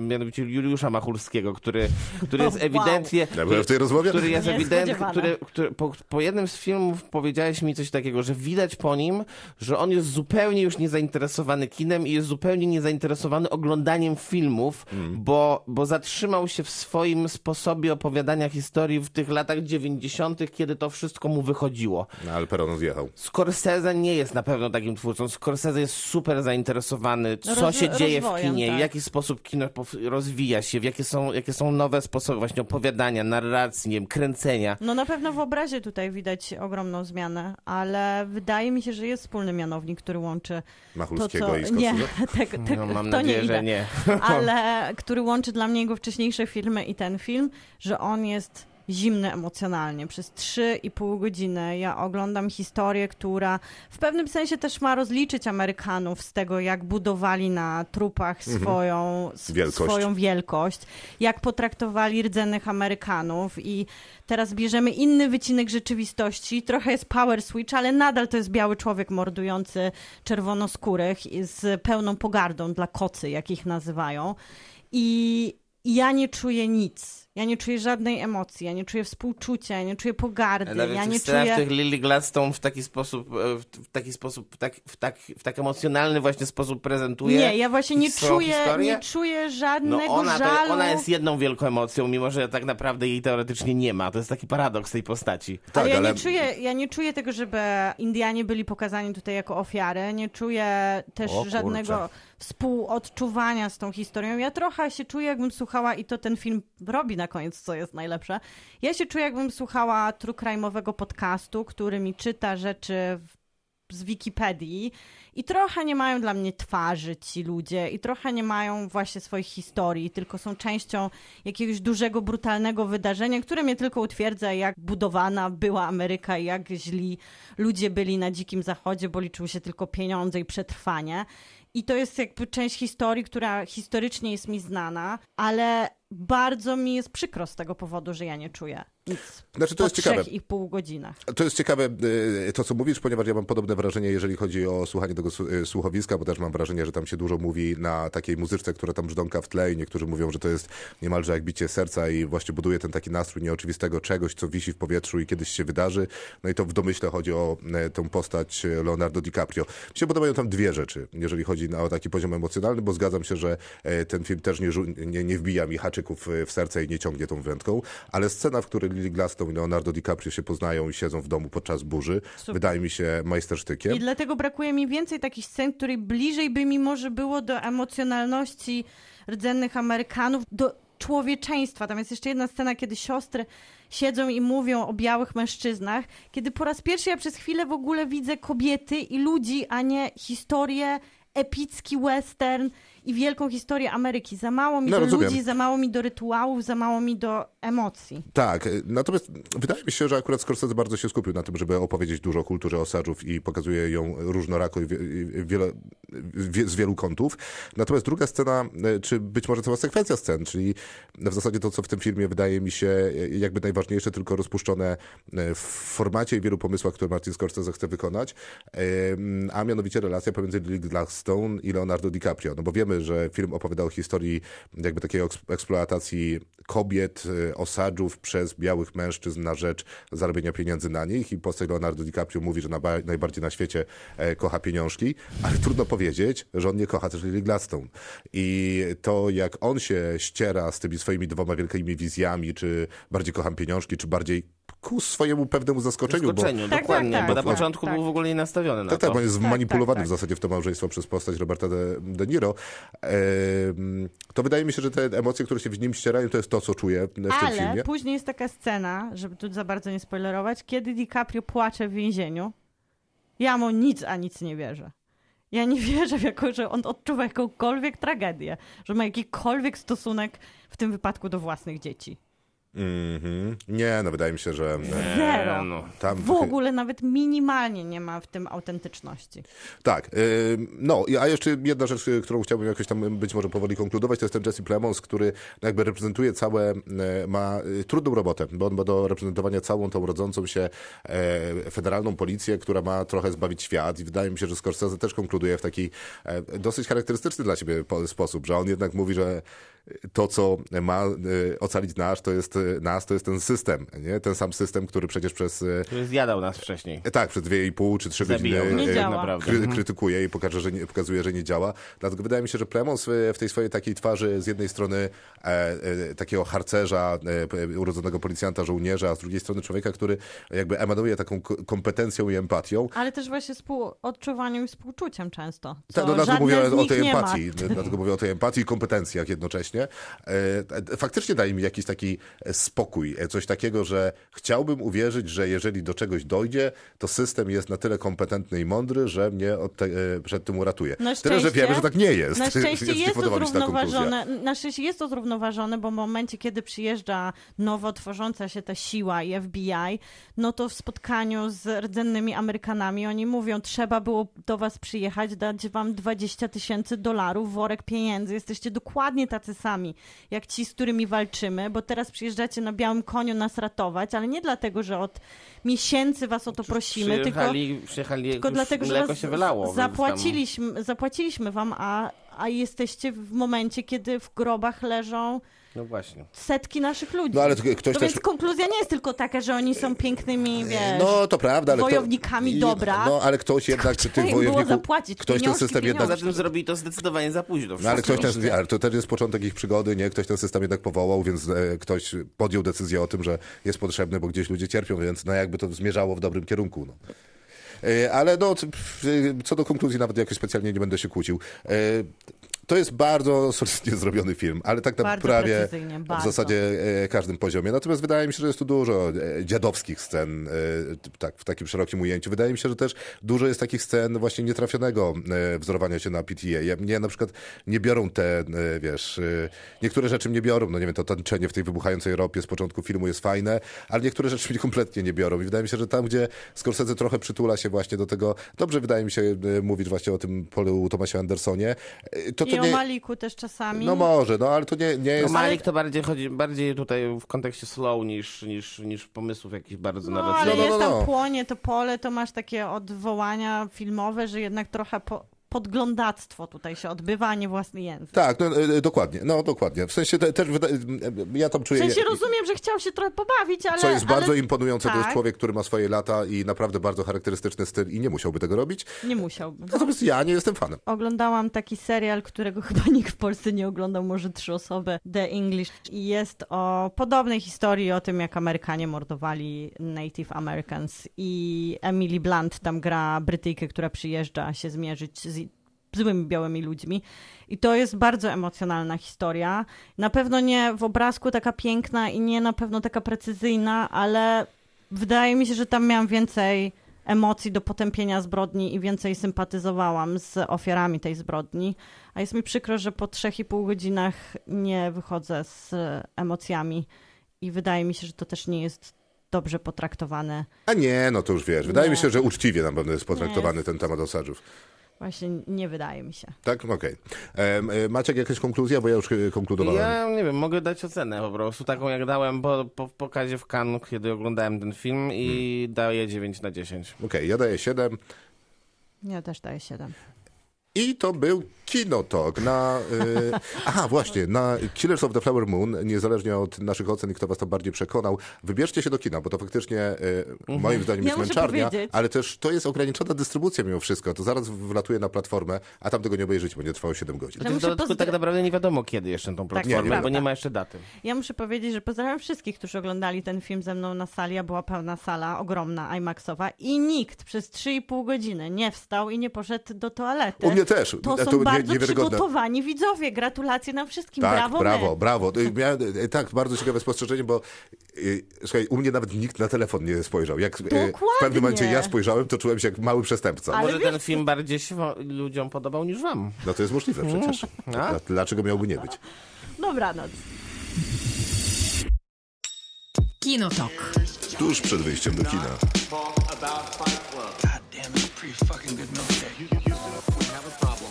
mianowicie Juliusza Machulskiego, który jest ewidentnie... w tej rozmowie? Który jest ewidentny, po jednym z filmów powiedziałeś mi coś takiego, że widać po nim, że on jest zupełnie już niezainteresowany kinem i jest zupełnie niezainteresowany oglądaniem filmów, bo zatrzymał się w swoim sposobie opowiadania historii w tych latach 90., kiedy to wszystko mu wychodziło. No, ale peron zjechał. Scorsese nie jest na pewno takim twórcą. Scorsese jest super zainteresowany, co się dzieje w kinie, w jaki sposób kino rozwija się, jakie są nowe sposoby właśnie opowiadania, narracji, nie wiem, kręcenia. No na pewno w obrazie tutaj widać ogromną zmianę, ale wydaje mi się, że jest wspólny mianownik, który łączy Machulskiego i Scorsese? Nie, no, mam nadzieję, że nie. Ale który łączy dla mnie jego wcześniejsze filmy i ten film, że on jest zimny emocjonalnie. Przez 3,5 godziny ja oglądam historię, która w pewnym sensie też ma rozliczyć Amerykanów z tego, jak budowali na trupach swoją wielkość, jak potraktowali rdzennych Amerykanów i teraz bierzemy inny wycinek rzeczywistości, trochę jest power switch, ale nadal to jest biały człowiek mordujący czerwonoskórych z pełną pogardą dla kocy, jak ich nazywają. I ja nie czuję nic. Ja nie czuję żadnej emocji, ja nie czuję współczucia, ja nie czuję pogardy, ja nie czuję... tych Lily Gladstone w taki emocjonalny właśnie sposób prezentuje. Nie, ja właśnie nie czuję żadnego żalu. Ona jest jedną wielką emocją, mimo że tak naprawdę jej teoretycznie nie ma. To jest taki paradoks tej postaci. Tak, ale ja nie czuję tego, żeby Indianie byli pokazani tutaj jako ofiary. Nie czuję też żadnego współodczuwania z tą historią. Ja trochę się czuję, jakbym słuchała, i to ten film robi na koniec, co jest najlepsze. Ja się czuję, jakbym słuchała true crime'owego podcastu, który mi czyta rzeczy z Wikipedii i trochę nie mają dla mnie twarzy ci ludzie i trochę nie mają właśnie swoich historii, tylko są częścią jakiegoś dużego, brutalnego wydarzenia, które mnie tylko utwierdza, jak budowana była Ameryka i jak źli ludzie byli na Dzikim Zachodzie, bo liczyły się tylko pieniądze i przetrwanie. I to jest jakby część historii, która historycznie jest mi znana, ale bardzo mi jest przykro z tego powodu, że ja nie czuję nic. Znaczy, to jest ciekawe. Po 3,5 godzinach. To jest ciekawe to, co mówisz, ponieważ ja mam podobne wrażenie, jeżeli chodzi o słuchanie tego słuchowiska, bo też mam wrażenie, że tam się dużo mówi na takiej muzyczce, która tam brzdąka w tle i niektórzy mówią, że to jest niemalże jak bicie serca i właśnie buduje ten taki nastrój nieoczywistego czegoś, co wisi w powietrzu i kiedyś się wydarzy. No i to w domyśle chodzi o tę postać Leonardo DiCaprio. Mi się podobają tam dwie rzeczy, jeżeli chodzi o taki poziom emocjonalny, bo zgadzam się, że ten film też nie wbija mi haczyków w serce i nie ciągnie tą wędką, ale scena, w której Lily Gladstone i Leonardo DiCaprio się poznają i siedzą w domu podczas burzy, super, wydaje mi się majstersztykiem. I dlatego brakuje mi więcej takich scen, której bliżej by mi może było do emocjonalności rdzennych Amerykanów, do człowieczeństwa. Tam jest jeszcze jedna scena, kiedy siostry siedzą i mówią o białych mężczyznach, kiedy po raz pierwszy ja przez chwilę w ogóle widzę kobiety i ludzi, a nie historię, epicki western i wielką historię Ameryki. Za mało mi do ludzi, za mało mi do rytuałów, za mało mi do emocji. Tak, natomiast wydaje mi się, że akurat Scorsese bardzo się skupił na tym, żeby opowiedzieć dużo o kulturze osadżów i pokazuje ją różnorako i z wielu kątów. Natomiast druga scena, czy być może cała sekwencja scen, czyli w zasadzie to, co w tym filmie wydaje mi się jakby najważniejsze, tylko rozpuszczone w formacie i wielu pomysłach, które Martin Scorsese chce wykonać, a mianowicie relacja pomiędzy Lily Gladstone i Leonardo DiCaprio. No bo wiemy, że film opowiadał o historii jakby takiej eksploatacji kobiet, osadżów przez białych mężczyzn na rzecz zarobienia pieniędzy na nich i postać Leonardo DiCaprio mówi, że najbardziej na świecie kocha pieniążki, ale trudno powiedzieć, że on nie kocha też Lily Gladstone. I to, jak on się ściera z tymi swoimi dwoma wielkimi wizjami, czy bardziej kocham pieniążki, czy bardziej ku swojemu pewnemu zaskoczeniu bo... dokładnie, tak, bo na początku był w ogóle nie nastawiony na to. Tak, on jest manipulowany w zasadzie w to małżeństwo przez postać Roberta De Niro. To wydaje mi się, że te emocje, które się w nim ścierają, to jest to, co czuję w tym filmie. Ale później jest taka scena, żeby tu za bardzo nie spoilerować, kiedy DiCaprio płacze w więzieniu. Ja mu nic nie wierzę. Ja nie wierzę, że on odczuwa jakąkolwiek tragedię, że ma jakikolwiek stosunek w tym wypadku do własnych dzieci. Nie, no wydaje mi się, że... Zero. No. Tam... W ogóle nawet minimalnie nie ma w tym autentyczności. Tak. No, a jeszcze jedna rzecz, którą chciałbym jakoś tam być może powoli konkludować, to jest ten Jesse Plemons, który jakby reprezentuje całe... ma trudną robotę, bo on ma do reprezentowania całą tą rodzącą się federalną policję, która ma trochę zbawić świat i wydaje mi się, że Scorsese też konkluduje w taki dosyć charakterystyczny dla siebie sposób, że on jednak mówi, że to, co ma ocalić to jest ten system, nie? Ten sam system, który przecież który zjadał nas wcześniej. Tak, przez 2,5 czy 3 godziny krytykuje i pokazuje, że nie działa. Dlatego wydaje mi się, że Plemons w tej swojej takiej twarzy z jednej strony takiego harcerza, urodzonego policjanta, żołnierza, a z drugiej strony człowieka, który jakby emanuje taką kompetencją i empatią. Ale też właśnie współodczuwaniem i współczuciem często. Tak, dlatego mówię o tej empatii i kompetencjach jednocześnie. faktycznie, daje mi jakiś taki spokój, coś takiego, że chciałbym uwierzyć, że jeżeli do czegoś dojdzie, to system jest na tyle kompetentny i mądry, że mnie przed tym uratuje. Tyle, że wiemy, że tak nie jest. Na szczęście jest to zrównoważone, bo w momencie, kiedy przyjeżdża nowo tworząca się ta siła i FBI, no to w spotkaniu z rdzennymi Amerykanami oni mówią, trzeba było do was przyjechać, dać wam $20,000, worek pieniędzy. Jesteście dokładnie tacy sami, jak ci, z którymi walczymy, bo teraz przyjeżdżacie na białym koniu nas ratować, ale nie dlatego, że od miesięcy was o to prosimy, tylko dlatego, że was się wylało, zapłaciliśmy wam, a jesteście w momencie, kiedy w grobach leżą setki naszych ludzi. No, ale ktoś więc konkluzja nie jest tylko taka, że oni są pięknymi, to prawda, ale wojownikami dobra. No, ale ktoś jednak tych wojowników... zapłacić, ktoś ten system jednak... Poza tym zrobi to zdecydowanie za późno. No, ale to też jest początek ich przygody, nie? Ktoś ten system jednak powołał, więc ktoś podjął decyzję o tym, że jest potrzebny, bo gdzieś ludzie cierpią, więc jakby to zmierzało w dobrym kierunku. No. Ale co do konkluzji nawet jakoś specjalnie nie będę się kłócił. To jest bardzo solidnie zrobiony film, ale tak na prawie w zasadzie każdym poziomie. Natomiast wydaje mi się, że jest tu dużo dziadowskich scen tak, w takim szerokim ujęciu. Wydaje mi się, że też dużo jest takich scen właśnie nietrafionego wzorowania się na PTA. Mnie na przykład nie biorą te, niektóre rzeczy mnie biorą. No nie wiem, to tańczenie w tej wybuchającej ropie z początku filmu jest fajne, ale niektóre rzeczy mnie kompletnie nie biorą. I wydaje mi się, że tam, gdzie Scorsese trochę przytula się właśnie do tego, dobrze wydaje mi się mówić właśnie o tym Paulu Thomasie Andersonie, to o Maliku też czasami. No może, ale to nie jest... No Malik to bardziej tutaj w kontekście slow niż pomysłów jakichś bardzo narracyjnych. Ale jest tam płonie to pole, to masz takie odwołania filmowe, że jednak trochę podglądactwo tutaj się odbywa, a nie własny język. Tak, dokładnie. W sensie też ja tam czuję... W sensie rozumiem, że chciał się trochę pobawić, ale... Co jest bardzo imponujące, to jest człowiek, który ma swoje lata i naprawdę bardzo charakterystyczny styl i nie musiałby tego robić. Nie musiałby. Natomiast ja nie jestem fanem. Oglądałam taki serial, którego chyba nikt w Polsce nie oglądał, może 3 osoby, The English. I jest o podobnej historii, o tym, jak Amerykanie mordowali Native Americans i Emily Blunt tam gra Brytyjkę, która przyjeżdża się zmierzyć z złymi białymi ludźmi. I to jest bardzo emocjonalna historia. Na pewno nie w obrazku taka piękna i nie na pewno taka precyzyjna, ale wydaje mi się, że tam miałam więcej emocji do potępienia zbrodni i więcej sympatyzowałam z ofiarami tej zbrodni. A jest mi przykro, że po 3,5 godzinach nie wychodzę z emocjami i wydaje mi się, że to też nie jest dobrze potraktowane. A nie, to już wiesz. Wydaje mi się, że uczciwie na pewno jest potraktowany ten temat osadów. Właśnie nie wydaje mi się. Tak? Okej. Maciek, jakaś konkluzja? Bo ja już konkludowałem. Ja nie wiem, mogę dać ocenę po prostu, taką jak dałem po pokazie w Cannes, kiedy oglądałem ten film i daję 9/10. Okej, ja daję 7. Ja też daję 7. I to był Kinotok na... na Killers of the Flower Moon, niezależnie od naszych ocen i kto was tam bardziej przekonał, wybierzcie się do kina, bo to faktycznie moim zdaniem jest męczarnia, ale też to jest ograniczona dystrybucja mimo wszystko. To zaraz wlatuje na platformę, a tam tego nie obejrzycie, bo nie trwało 7 godzin. Ja tak naprawdę nie wiadomo, kiedy jeszcze tą platformę, bo nie ma jeszcze daty. Ja muszę powiedzieć, że pozdrawiam wszystkich, którzy oglądali ten film ze mną na sali, a była pełna sala, ogromna, IMAXowa i nikt przez 3,5 godziny nie wstał i nie poszedł do toalety. Też. To są bardzo przygotowani widzowie. Gratulacje nam wszystkim. Tak, brawo. Tak, bardzo ciekawe spostrzeżenie, bo słuchaj, u mnie nawet nikt na telefon nie spojrzał. Jak w pewnym momencie ja spojrzałem, to czułem się jak mały przestępca. Ale może ten film bardziej się ludziom podobał niż wam. No to jest możliwe przecież. Dlaczego miałby nie być? Dobranoc. Kinotok. Tuż przed wyjściem do kina. God damn, it's pretty fucking good milk. You have a problem.